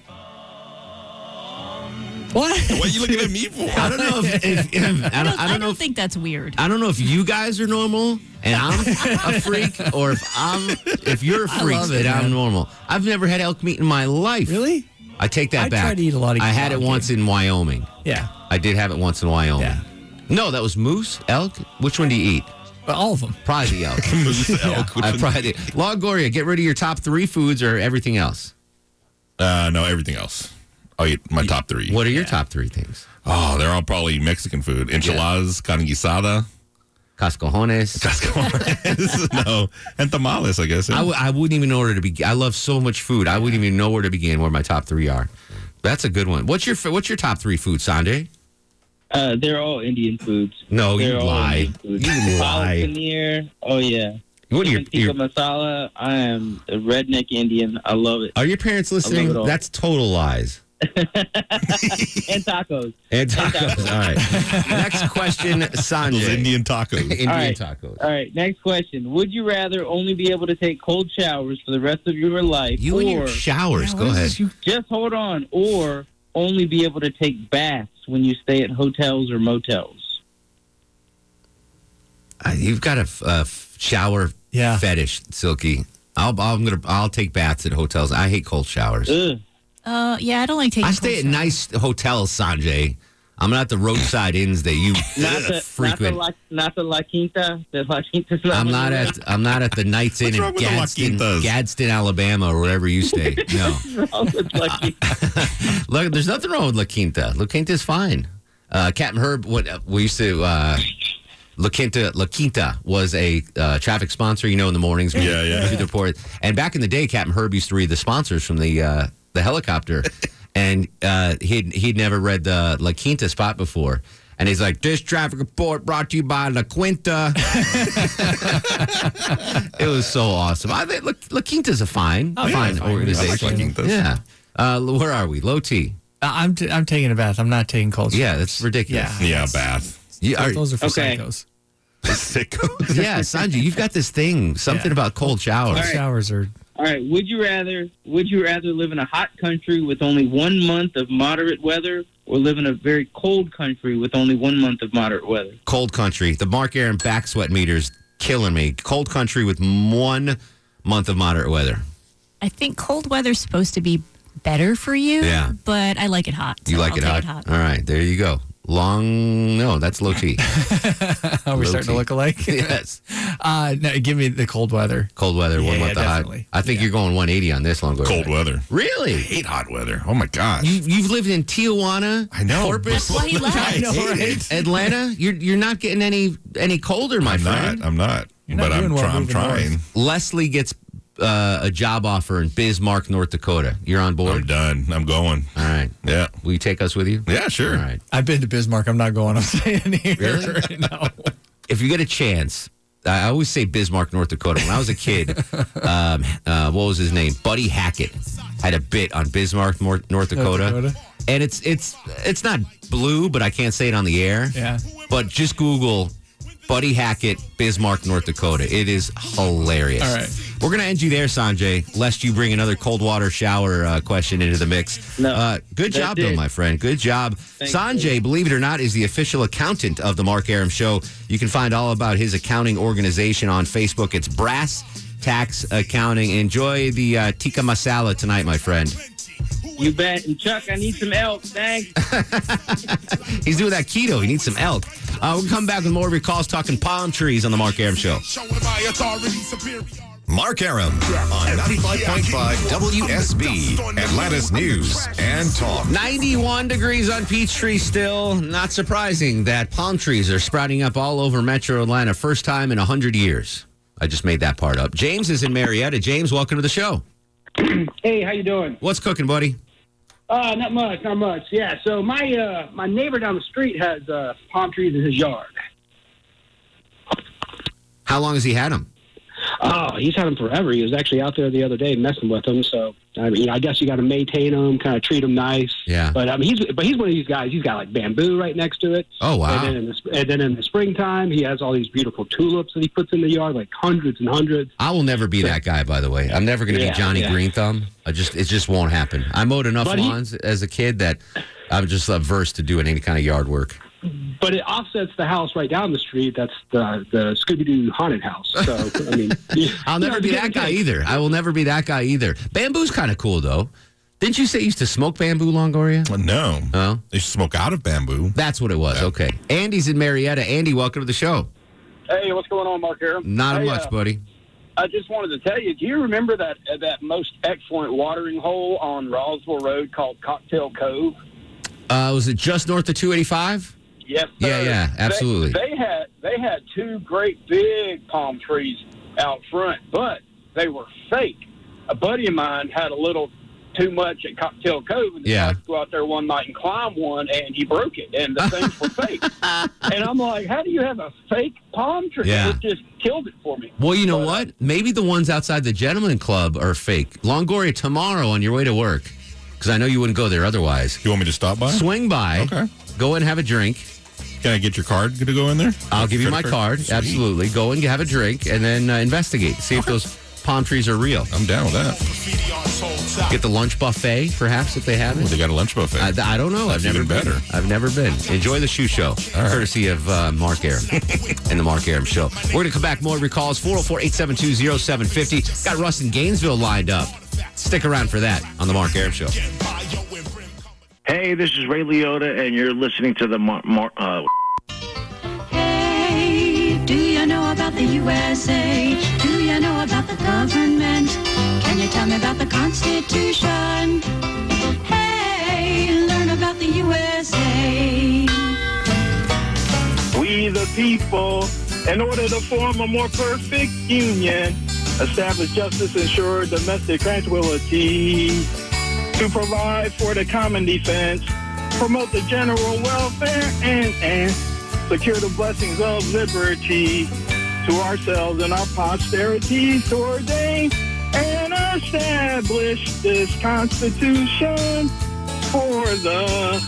What? What are you looking at me for? I don't know if, if, if I don't, I don't, I don't know if, think that's weird. I don't know if you guys are normal and I'm a freak, or if I'm if you're a freak and man. I'm normal. I've never had elk meat in my life. Really? I take that I back. I try to eat a lot of. I had it once in Wyoming. Yeah, I did have it once in Wyoming. Yeah. No, that was moose, elk. Which one do you eat? All of them. Probably the elk. Moose, elk. Yeah. I probably. Longoria, get rid of your top three foods or everything else. Uh, no, everything else. I'll eat my top three. What are your yeah. top three things? Oh, they're all probably Mexican food. Enchiladas, yeah. carne guisada. Cascojones. Cascojones. No. And tamales, I guess. I, w- I wouldn't even know where to begin. I love so much food. I wouldn't even know where to begin where my top three are. That's a good one. What's your What's your top three food, Sanjay? Uh, they're all Indian foods. No, they're you lie. You lie. Paneer. Oh, yeah. What are your, your masala? I am a redneck Indian. I love it. Are your parents listening? That's total lies. and tacos. And tacos. And tacos. All right. Next question, Sanjay. Indian tacos. Indian all right. tacos. All right. Next question. Would you rather only be able to take cold showers for the rest of your life? You or, and your showers. Yeah, Go ahead. You, just hold on. Or only be able to take baths when you stay at hotels or motels? Uh, you've got a uh, shower yeah. fetish, Silky. I'll, I'm gonna. I'll take baths at hotels. I hate cold showers. Ugh. Uh, yeah, I don't like taking. I stay at showers. Nice hotels, Sanjay. I'm not the roadside inns that you not the, frequent. Not the, La, not the La Quinta. The La Quinta's not I'm not at. I'm not at the Nights Inn in Gadsden, Gadsden, Alabama, or wherever you stay. No. Wrong with La Quinta? Look, there's nothing wrong with La Quinta. La Quinta's fine. Uh, Captain Herb, what uh, we used to. Uh, La Quinta, La Quinta was a uh, traffic sponsor. You know, in the mornings. We yeah, yeah. do the report. And back in the day, Captain Herb used to read the sponsors from the. Uh, the helicopter, and uh, he'd, he'd never read the La Quinta spot before, and he's like, this traffic report brought to you by La Quinta. It was so awesome. I think La, La Quinta's a fine, oh, fine, yeah, fine organization. I like La Quinta's. Yeah. Uh, where are we? Low T. Uh, I'm t- I'm taking a bath. I'm not taking cold showers. Yeah, that's ridiculous. Yeah, yeah bath. Yeah, are, those are for okay. psychos. Sickos. Yeah, Sanjay, you've got this thing, something yeah. about cold showers. Cold right. showers are... All right, would you rather would you rather live in a hot country with only one month of moderate weather or live in a very cold country with only one month of moderate weather? Cold country. The Mark Arum back sweat meter's killing me. Cold country with one month of moderate weather. I think cold weather's supposed to be better for you, yeah. but I like it hot. So you like it hot? it hot. All right, there you go. Long, no, that's low T. Are we low starting T. to look alike? Yes. Uh, no, give me the cold weather. Cold weather, yeah, one month yeah, of hot. I think yeah. you're going one eighty on this, Longoria. Cold weather. Really? I hate hot weather. Oh, my gosh. You, you've lived in Tijuana, I know. Corpus. That's why he left. I know, right? Atlanta. You're, you're not getting any any colder, my I'm friend. Not, I'm not. You're not but I'm, try, I'm trying. North. Leslie gets uh, a job offer in Bismarck, North Dakota. You're on board? I'm done. I'm going. All right. Yeah. Will you take us with you? Yeah, sure. All right. I've been to Bismarck. I'm not going. I'm staying here. Really? No. If you get a chance, I always say Bismarck, North Dakota. When I was a kid, um, uh, what was his name? Buddy Hackett had a bit on Bismarck, North Dakota. North Dakota. And it's it's it's not blue, but I can't say it on the air. Yeah. But just Google Buddy Hackett, Bismarck, North Dakota. It is hilarious. All right. We're going to end you there, Sanjay, lest you bring another cold water shower uh, question into the mix. No. Uh, good job, did. though, my friend. Good job. Thank Sanjay, you. Believe it or not, is the official accountant of the Mark Arum Show. You can find all about his accounting organization on Facebook. It's Brass Tax Accounting. Enjoy the uh, tikka masala tonight, my friend. You bet. And Chuck, I need some elk. Thanks. He's doing that keto. He needs some elk. Uh, we'll come back with more of your calls talking palm trees on the Mark Arum Show. Mark Arum on ninety-five point five W S B, Atlanta's News and Talk. ninety-one degrees on Peachtree still. Not surprising that palm trees are sprouting up all over Metro Atlanta. First time in one hundred years. I just made that part up. James is in Marietta. James, welcome to the show. Hey, how you doing? What's cooking, buddy? Uh, not much, not much. Yeah, so my uh, my neighbor down the street has uh, palm trees in his yard. How long has he had them? Oh, he's had them forever. He was actually out there the other day messing with them. So, I mean, I guess you got to maintain them, kind of treat them nice. Yeah. But I mean, he's but he's one of these guys. He's got like bamboo right next to it. Oh wow! And then in the, and then in the springtime, he has all these beautiful tulips that he puts in the yard, like hundreds and hundreds. I will never be so, that guy, by the way. I'm never going to yeah, be Johnny yeah. Green Thumb. I just it just won't happen. I mowed enough but lawns he, as a kid that I'm just averse to doing any kind of yard work. But it offsets the house right down the street. That's the, the Scooby-Doo haunted house. So, I mean, I'll never be that guy either. I will never be that guy either. Bamboo's kind of cool, though. Didn't you say you used to smoke bamboo, Longoria? Well, no. Oh? They used to smoke out of bamboo. That's what it was. Yeah. Okay. Andy's in Marietta. Andy, welcome to the show. Hey, what's going on, Mark Arum? Not hey, much, uh, buddy. I just wanted to tell you, do you remember that that most excellent watering hole on Roswell Road called Cocktail Cove? Uh, was it just north of two eighty-five? Yes, sir. Yeah, yeah, absolutely. They, they had they had two great big palm trees out front, but they were fake. A buddy of mine had a little too much at Cocktail Cove, and yeah. decided to go out there one night and climb one, and he broke it, and the things were fake. And I'm like, how do you have a fake palm tree? Yeah. It just killed it for me. Well, you know but, what? Maybe the ones outside the Gentleman Club are fake. Longoria, tomorrow on your way to work, because I know you wouldn't go there otherwise. You want me to stop by? Swing by. Okay. Go and have a drink. Can I get your card to go in there? I'll give you my card. Sweet. Absolutely. Go and have a drink and then uh, investigate. See okay. if those palm trees are real. I'm down with that. Get the lunch buffet, perhaps, if they have it. Well, they got a lunch buffet. I, I don't know. That's I've never been. Better. I've never been. Enjoy the shoe show. Right. Courtesy of uh, Mark Arum and the Mark Arum Show. We're going to come back. More recalls. four oh four, eight seven two, oh seven five oh. Got Russ in Gainesville lined up. Stick around for that on the Mark Arum Show. Hey, this is Ray Liotta, and you're listening to the Mar... Mar- uh... Hey, do you know about the U S A? Do you know about the government? Can you tell me about the Constitution? Hey, learn about the U S A. We the people, in order to form a more perfect union, establish justice, ensure domestic tranquility, to provide for the common defense, promote the general welfare, and, and secure the blessings of liberty to ourselves and our posterity, to ordain and establish this Constitution for the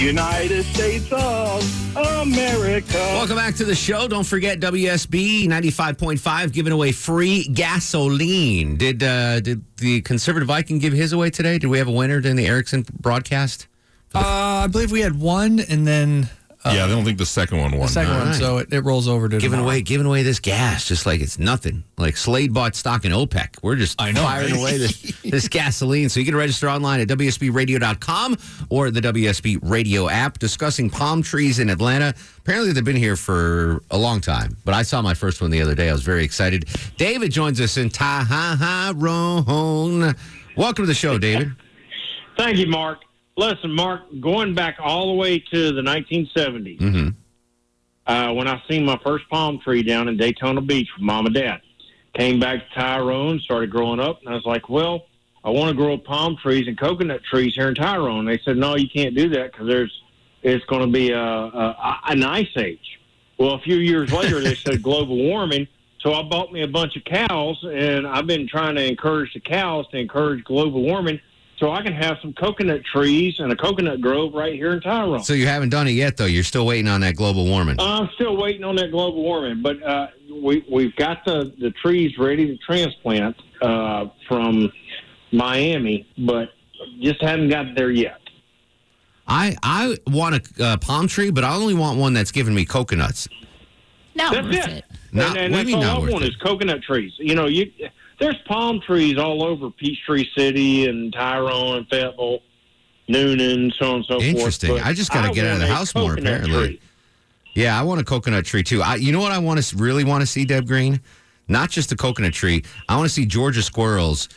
United States of America. Welcome back to the show. Don't forget W S B ninety-five point five giving away free gasoline. Did uh, did the conservative Viking give his away today? Did we have a winner during the Erickson broadcast? Uh, I believe we had one, and then uh, yeah, I don't think the second one won. The second right. one, so it, it rolls over to giving tomorrow. away giving away this gas just like it's nothing. Like Slade bought stock in OPEC. We're just I know, firing right? away this, this gasoline. So you can register online at W S B radio dot com or the W S B Radio app. Discussing palm trees in Atlanta. Apparently they've been here for a long time, but I saw my first one the other day. I was very excited. David joins us in Tyrone. Welcome to the show, David. Thank you, Mark. Listen, Mark, going back all the way to the nineteen seventies, mm-hmm. uh, when I seen my first palm tree down in Daytona Beach with Mom and Dad. Came back to Tyrone, started growing up, and I was like, well, I want to grow palm trees and coconut trees here in Tyrone. They said, no, you can't do that because there's it's going to be a, a, an ice age. Well, a few years later, they said global warming, so I bought me a bunch of cows, and I've been trying to encourage the cows to encourage global warming so I can have some coconut trees and a coconut grove right here in Tyrone. So you haven't done it yet, though. You're still waiting on that global warming. I'm still waiting on that global warming, but uh, we, we've got the, the trees ready to transplant uh, from Miami, but just haven't got there yet. I, I want a uh, palm tree, but I only want one that's giving me coconuts. Not that's worth it. it. Not, and and that's all I want it? is coconut trees. You know, you there's palm trees all over Peachtree City and Tyrone and Fayetteville, Noonan, so on and so Interesting. forth. Interesting. I just got to get out of the house more, apparently. Tree. Yeah, I want a coconut tree, too. I, you know what I want to really want to see, Deb Green? Not just a coconut tree. I want to see Georgia squirrels,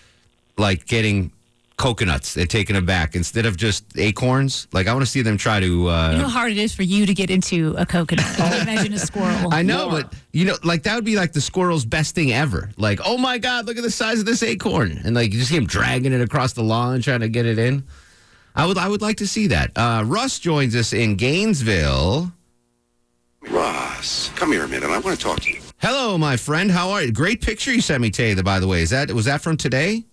like, getting coconuts and taking them back instead of just acorns. Like, I want to see them try to uh you know how hard it is for you to get into a coconut. I imagine a squirrel. I know, More. but you know, like, that would be like the squirrel's best thing ever. Like, oh my God, look at the size of this acorn, and like you just see him dragging it across the lawn trying to get it in. I would I would like to see that. Uh Russ joins us in Gainesville. Russ, come here a minute. I want to talk to you. Hello, my friend. How are you? Great picture you sent me today, by the way. Is that was that from today?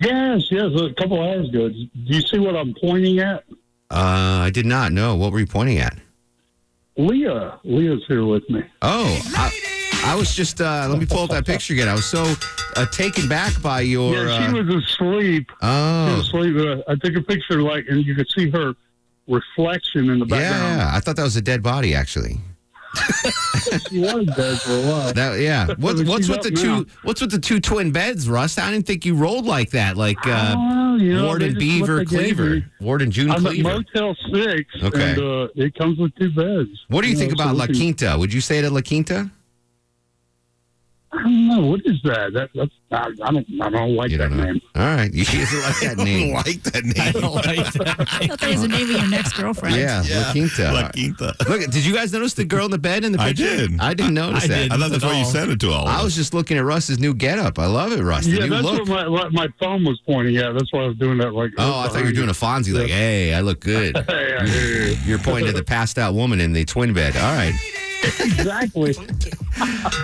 Yes, yes, a couple hours ago. Do you see what I'm pointing at? Uh, I did not know. What were you pointing at? Leah. Leah's here with me. Oh, I, I was just, uh, let me pull up that picture again. I was so uh, taken back by your... Yeah, she uh, was asleep. Oh. She was asleep. I took a picture, like, and you could see her reflection in the background. Yeah, I thought that was a dead body, actually. She was dead for a while. That, yeah. What, what's with the now. two? What's with the two twin beds, Russ? I didn't think you rolled like that, like uh, oh, you know, Warden Beaver Cleaver, Warden June I'm Cleaver. I'm at Motel Six. Okay. And, uh, it comes with two beds. What do you, you think know, about so La Quinta? Would you stay at La Quinta? I don't know. What is that? That that's, I, I don't. I don't like don't that know. name. All right, you don't like that name. I don't like that name. I don't like that. I thought that was the name of your next girlfriend. Yeah, yeah. La Quinta. La Quinta. Look, did you guys notice the girl in the bed in the picture? I did. I didn't notice I, I that. Didn't I thought that's why you sent it to all. I was just looking at Russ's new getup. I love it, Russ. The yeah, new that's look. what my, my phone was pointing at. That's why I was doing that. Like, oh, I thought you were doing a Fonzie. Yeah. Like, hey, I look good. Hey, I hear you. You're pointing to the passed out woman in the twin bed. All right. Exactly.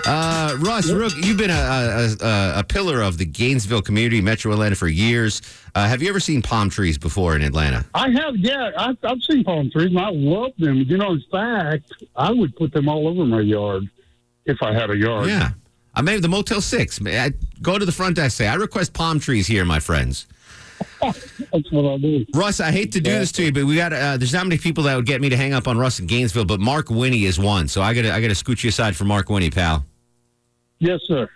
uh, Russ, Rook, you've been a, a, a pillar of the Gainesville community, Metro Atlanta, for years. Uh, have you ever seen palm trees before in Atlanta? I have, yeah. I've, I've seen palm trees, and I love them. You know, in fact, I would put them all over my yard if I had a yard. Yeah. I made the Motel six. I go to the front desk, say, I request palm trees here, my friends. That's what I do. Russ, I hate to do yeah. this to you, but we got uh, there's not many people that would get me to hang up on Russ in Gainesville, but Mark Winne is one, so I gotta I gotta scoot you aside for Mark Winne, pal. Yes, sir.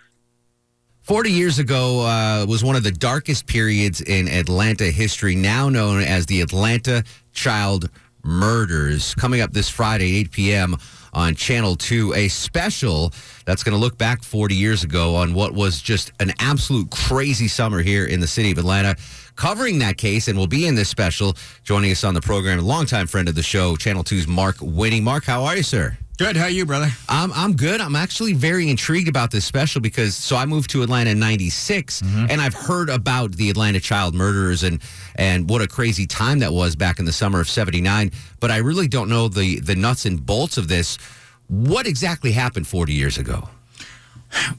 Forty years ago uh, was one of the darkest periods in Atlanta history, now known as the Atlanta Child Murders. Coming up this Friday at eight p.m. on Channel two, a special that's going to look back forty years ago on what was just an absolute crazy summer here in the city of Atlanta. Covering that case, and will be in this special, joining us on the program, a longtime friend of the show, Channel two's Mark Winne. Mark, how are you, sir? Good. How are you, brother? I'm I'm good. I'm actually very intrigued about this special because, so I moved to Atlanta in ninety-six, mm-hmm. and I've heard about the Atlanta child murderers and, and what a crazy time that was back in the summer of seventy-nine, but I really don't know the, the nuts and bolts of this. What exactly happened forty years ago?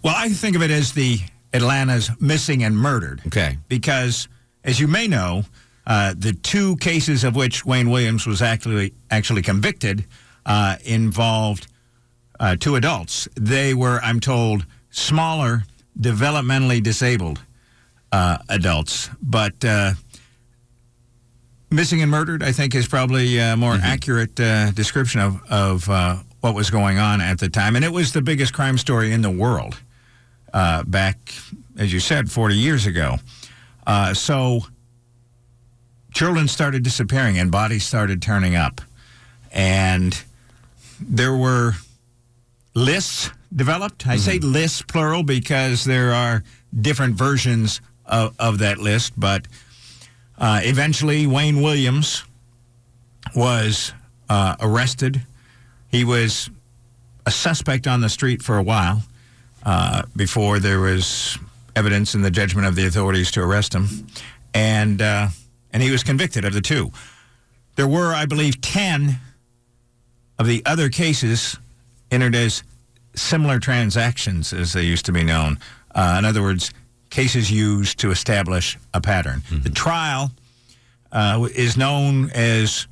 Well, I think of it as the Atlanta's missing and murdered. Okay. Because, as you may know, uh, the two cases of which Wayne Williams was actually, actually convicted Uh, involved uh, two adults. They were, I'm told, smaller, developmentally disabled uh, adults. But uh, missing and murdered, I think, is probably a more mm-hmm. accurate uh, description of, of uh, what was going on at the time. And it was the biggest crime story in the world uh, back, as you said, forty years ago. Uh, so children started disappearing and bodies started turning up. And there were lists developed. I mm-hmm. say lists, plural, because there are different versions of, of that list. But uh, eventually, Wayne Williams was uh, arrested. He was a suspect on the street for a while. uh, before there was evidence in the judgment of the authorities to arrest him. And uh, and he was convicted of the two. There were, I believe, ten of the other cases entered as similar transactions, as they used to be known. Uh, in other words, cases used to establish a pattern. Mm-hmm. The trial uh, is known as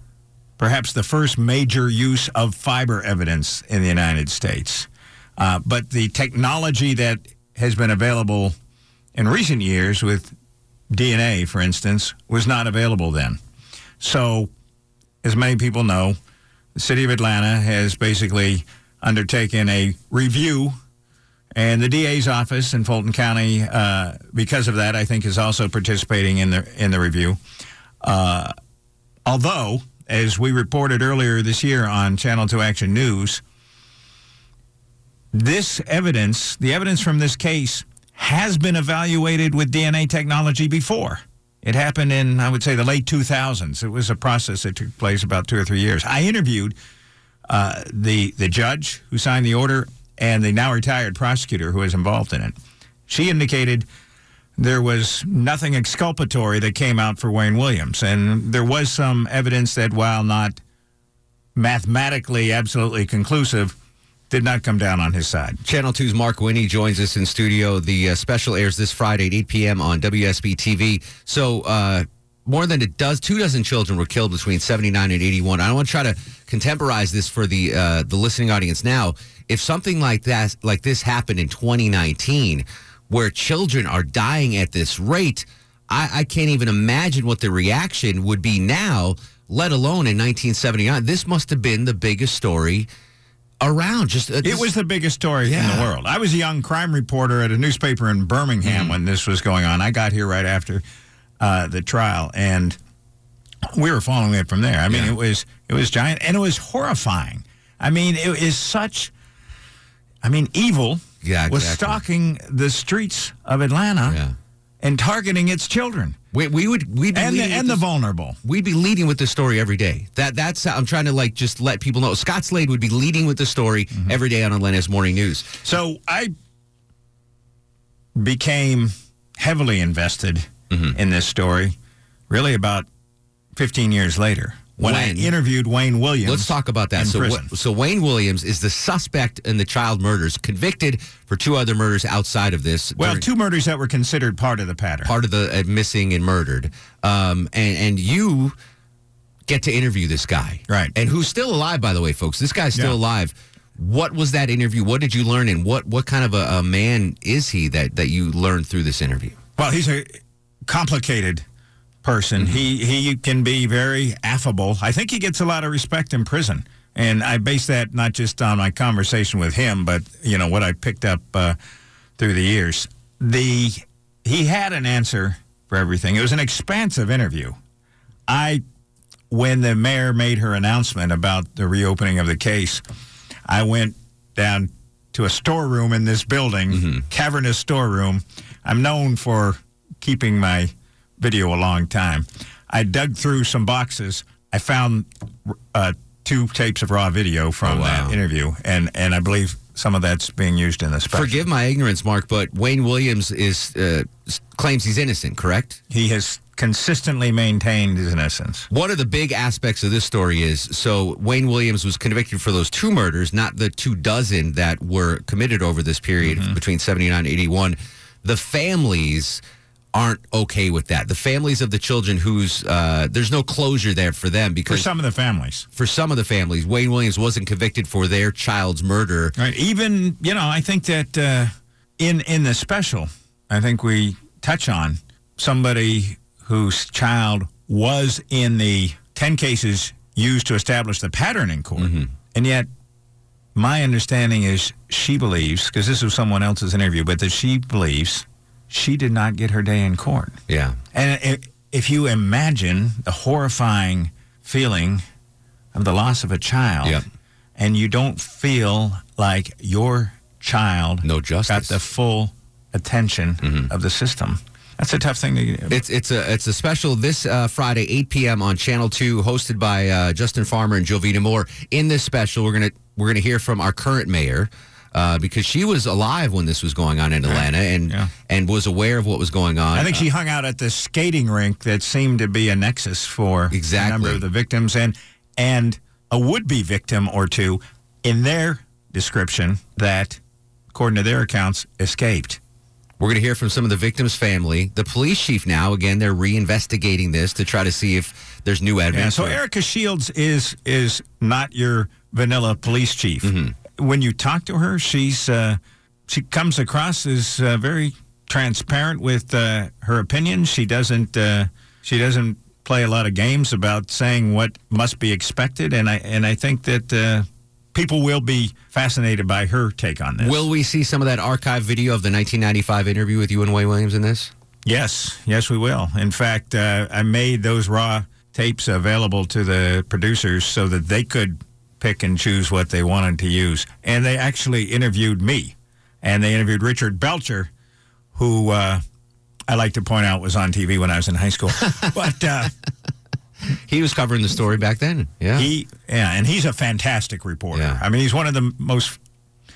perhaps the first major use of fiber evidence in the United States. Uh, but the technology that has been available in recent years with D N A, for instance, was not available then. So, as many people know, the city of Atlanta has basically undertaken a review, and the D A's office in Fulton County, uh, because of that, I think, is also participating in the in the review. Uh, although, as we reported earlier this year on Channel two Action News, this evidence, the evidence from this case, has been evaluated with D N A technology before. It happened in, I would say, the late two thousands. It was a process that took place about two or three years. I interviewed uh, the, the judge who signed the order and the now-retired prosecutor who was involved in it. She indicated there was nothing exculpatory that came out for Wayne Williams, and there was some evidence that, while not mathematically absolutely conclusive, did not come down on his side. Channel two's Mark Winne joins us in studio. The uh, special airs this Friday at eight p.m. on W S B T V. So uh, more than a dozen, two dozen children were killed between seventy-nine and eighty-one. I don't want to try to contemporize this for the uh, the listening audience now. If something like that, like this happened in twenty nineteen, where children are dying at this rate, I, I can't even imagine what the reaction would be now, let alone in nineteen seventy-nine. This must have been the biggest story around. Just uh, this, it was the biggest story yeah. in the world. I was a young crime reporter at a newspaper in Birmingham mm-hmm. when this was going on. I got here right after uh, the trial, and we were following it from there. I mean, yeah. it was it was giant, and it was horrifying. I mean, it is such. I mean, evil yeah, exactly. was stalking the streets of Atlanta yeah. and targeting its children. We, we would we'd be and, the, and this, the vulnerable. We'd be leading with this story every day. That that's how I'm trying to like just let people know. Scott Slade would be leading with the story mm-hmm. every day on Atlanta's Morning News. So I became heavily invested mm-hmm. in this story, really about fifteen years later, when, when I interviewed Wayne Williams. Let's talk about that. So, w- so Wayne Williams is the suspect in the child murders, convicted for two other murders outside of this. Well, during, two murders that were considered part of the pattern. Part of the uh, missing and murdered. Um, and, and you get to interview this guy. Right. And who's still alive, by the way, folks. This guy's still yeah. alive. What was that interview? What did you learn? And what, what kind of a, a man is he that, that you learned through this interview? Well, he's a complicated person. Mm-hmm. He he can be very affable. I think he gets a lot of respect in prison. And I base that not just on my conversation with him, but, you know, what I picked up uh, through the years. The He had an answer for everything. It was an expansive interview. I, when the mayor made her announcement about the reopening of the case, I went down to a storeroom in this building, mm-hmm. cavernous storeroom. I'm known for keeping my video a long time. I dug through some boxes. I found uh, two tapes of raw video from oh, wow. that interview, and, and I believe some of that's being used in the special. Forgive my ignorance, Mark, but Wayne Williams is uh, claims he's innocent, correct? He has consistently maintained his innocence. One of the big aspects of this story is, so Wayne Williams was convicted for those two murders, not the two dozen that were committed over this period mm-hmm. between seventy-nine and eighty-one. The families aren't okay with that. The families of the children whose uh, there's no closure there for them because for some of the families, for some of the families, Wayne Williams wasn't convicted for their child's murder. Right. Even you know, I think that uh, in in the special, I think we touch on somebody whose child was in the ten cases used to establish the pattern in court, mm-hmm. and yet my understanding is she believes, because this was someone else's interview, but that she believes she did not get her day in court. Yeah. And if you imagine the horrifying feeling of the loss of a child, yep. and you don't feel like your child no justice. got the full attention mm-hmm. of the system, that's a tough thing to do. It's, it's, a, it's a special this uh, Friday, eight p.m. on Channel two, hosted by uh, Justin Farmer and Jovita Moore. In this special, we're going to we're gonna hear from our current mayor, uh, because she was alive when this was going on in Atlanta and yeah. and was aware of what was going on. I think she uh, hung out at the skating rink that seemed to be a nexus for exactly. a number of the victims and and a would-be victim or two in their description that, according to their accounts, escaped. We're going to hear from some of the victims' family. The police chief now, again, they're reinvestigating this to try to see if there's new evidence. Yeah, so Erica Shields is is not your vanilla police chief. Mm-hmm. When you talk to her, she's uh, she comes across as uh, very transparent with uh, her opinions. She doesn't uh, she doesn't play a lot of games about saying what must be expected, and I and I think that. Uh, People will be fascinated by her take on this. Will we see some of that archive video of the nineteen ninety-five interview with you and Wayne Williams in this? Yes. Yes, we will. In fact, uh, I made those raw tapes available to the producers so that they could pick and choose what they wanted to use. And they actually interviewed me. And they interviewed Richard Belcher, who uh, I like to point out was on T V when I was in high school. but... Uh, He was covering the story back then. Yeah, he yeah, and he's a fantastic reporter. Yeah. I mean, he's one of the most,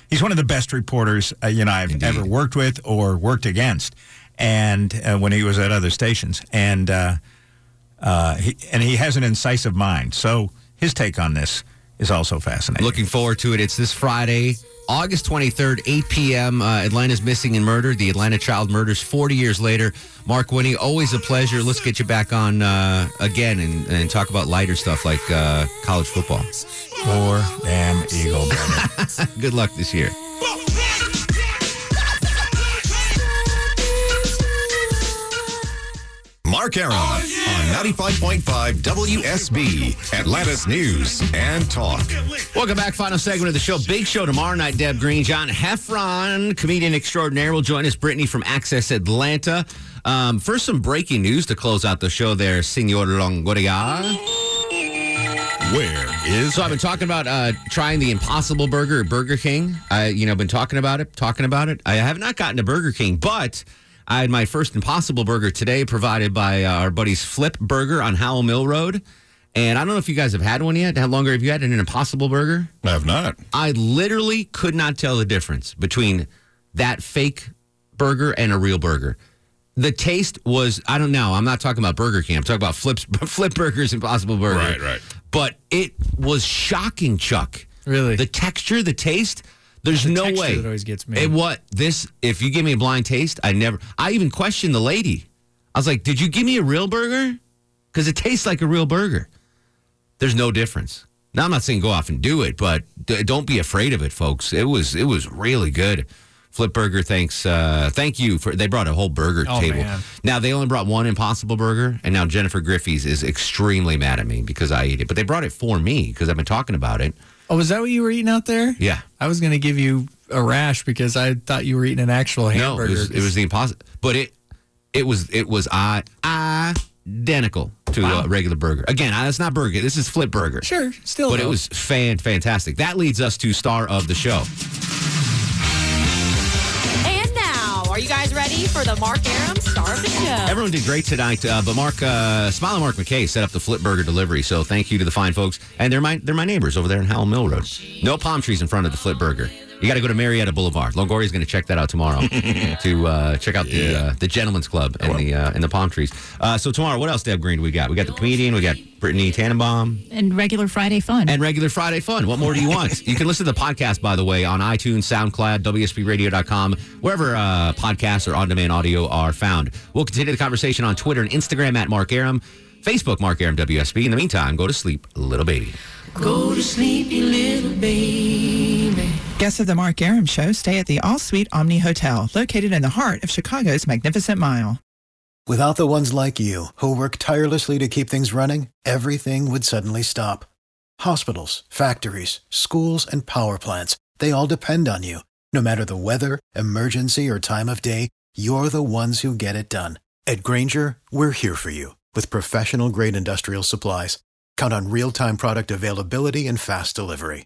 he's one of the best reporters uh, you know I've Indeed. ever worked with or worked against. And uh, when he was at other stations, and uh, uh, he, and he has an incisive mind. So his take on this is also fascinating. Looking forward to it. It's this Friday, August twenty-third, eight p.m., uh, Atlanta's Missing and Murdered, the Atlanta Child Murders, forty years later. Mark Winne, always a pleasure. Let's get you back on uh, again and, and talk about lighter stuff like uh, college football. Poor damn Eagle, brother. Good luck this year. Mark Arum oh, yeah. on ninety-five point five W S B, Atlantis News and Talk. Welcome back. Final segment of the show. Big show tomorrow night. Deb Green, John Heffron, comedian extraordinaire, will join us. Brittany from Access Atlanta. Um, first, some breaking news to close out the show there, Senor Longoria. Where is So I've been talking about uh, trying the Impossible Burger at Burger King. I, you know, been talking about it, talking about it. I have not gotten to Burger King, but... I had my first Impossible Burger today, provided by uh, our buddies Flip Burger on Howell Mill Road. And I don't know if you guys have had one yet. How long have you had an Impossible Burger? I have not. I literally could not tell the difference between that fake burger and a real burger. The taste was, I don't know, I'm not talking about Burger King. I'm talking about Flip's, Flip Burger's Impossible Burger. Right, right. But it was shocking, Chuck. Really? The texture, the taste... There's the no way. That always gets me. It what this? If you give me a blind taste, I never. I even questioned the lady. I was like, "Did you give me a real burger? Because it tastes like a real burger." There's no difference. Now I'm not saying go off and do it, but d- don't be afraid of it, folks. It was it was really good. Flip Burger, thanks. Uh, thank you for. They brought a whole burger oh, table. Man. Now they only brought one Impossible Burger, and now Jennifer Griffey's is extremely mad at me because I ate it. But they brought it for me because I've been talking about it. Oh, is that what you were eating out there? Yeah. I was going to give you a rash because I thought you were eating an actual hamburger. No, it was, it was the Impossible. But it it was it was uh, identical to wow. a regular burger. Again, that's not burger. This is Flip Burger. Sure, still. But though. It was fan fantastic. That leads us to star of the show. And now, are you guys ready for the Mark Arum star of the show? Everyone did great tonight, uh, but Mark, uh, Smiling Mark McKay set up the Flip Burger delivery, so thank you to the fine folks. And they're my they're my neighbors over there in Howell Mill Road. No palm trees in front of the Flip Burger. You got to go to Marietta Boulevard. Longoria's going to check that out tomorrow to uh, check out yeah. the uh, the Gentleman's Club and well. the uh, and the palm trees. Uh, so tomorrow, what else, Deb Green, do we got? We got the comedian, we got Brittany Tannenbaum. And regular Friday fun. And regular Friday fun. What more do you want? You can listen to the podcast, by the way, on iTunes, SoundCloud, W S B radio dot com, wherever uh, podcasts or on-demand audio are found. We'll continue the conversation on Twitter and Instagram at Mark Arum, Facebook Mark Arum W S B. In the meantime, go to sleep, little baby. Go to sleep, you little baby. Guests of the Mark Arum Show stay at the All-Suite Omni Hotel, located in the heart of Chicago's Magnificent Mile. Without the ones like you, who work tirelessly to keep things running, everything would suddenly stop. Hospitals, factories, schools, and power plants, they all depend on you. No matter the weather, emergency, or time of day, you're the ones who get it done. At Grainger, we're here for you, with professional-grade industrial supplies. Count on real-time product availability and fast delivery.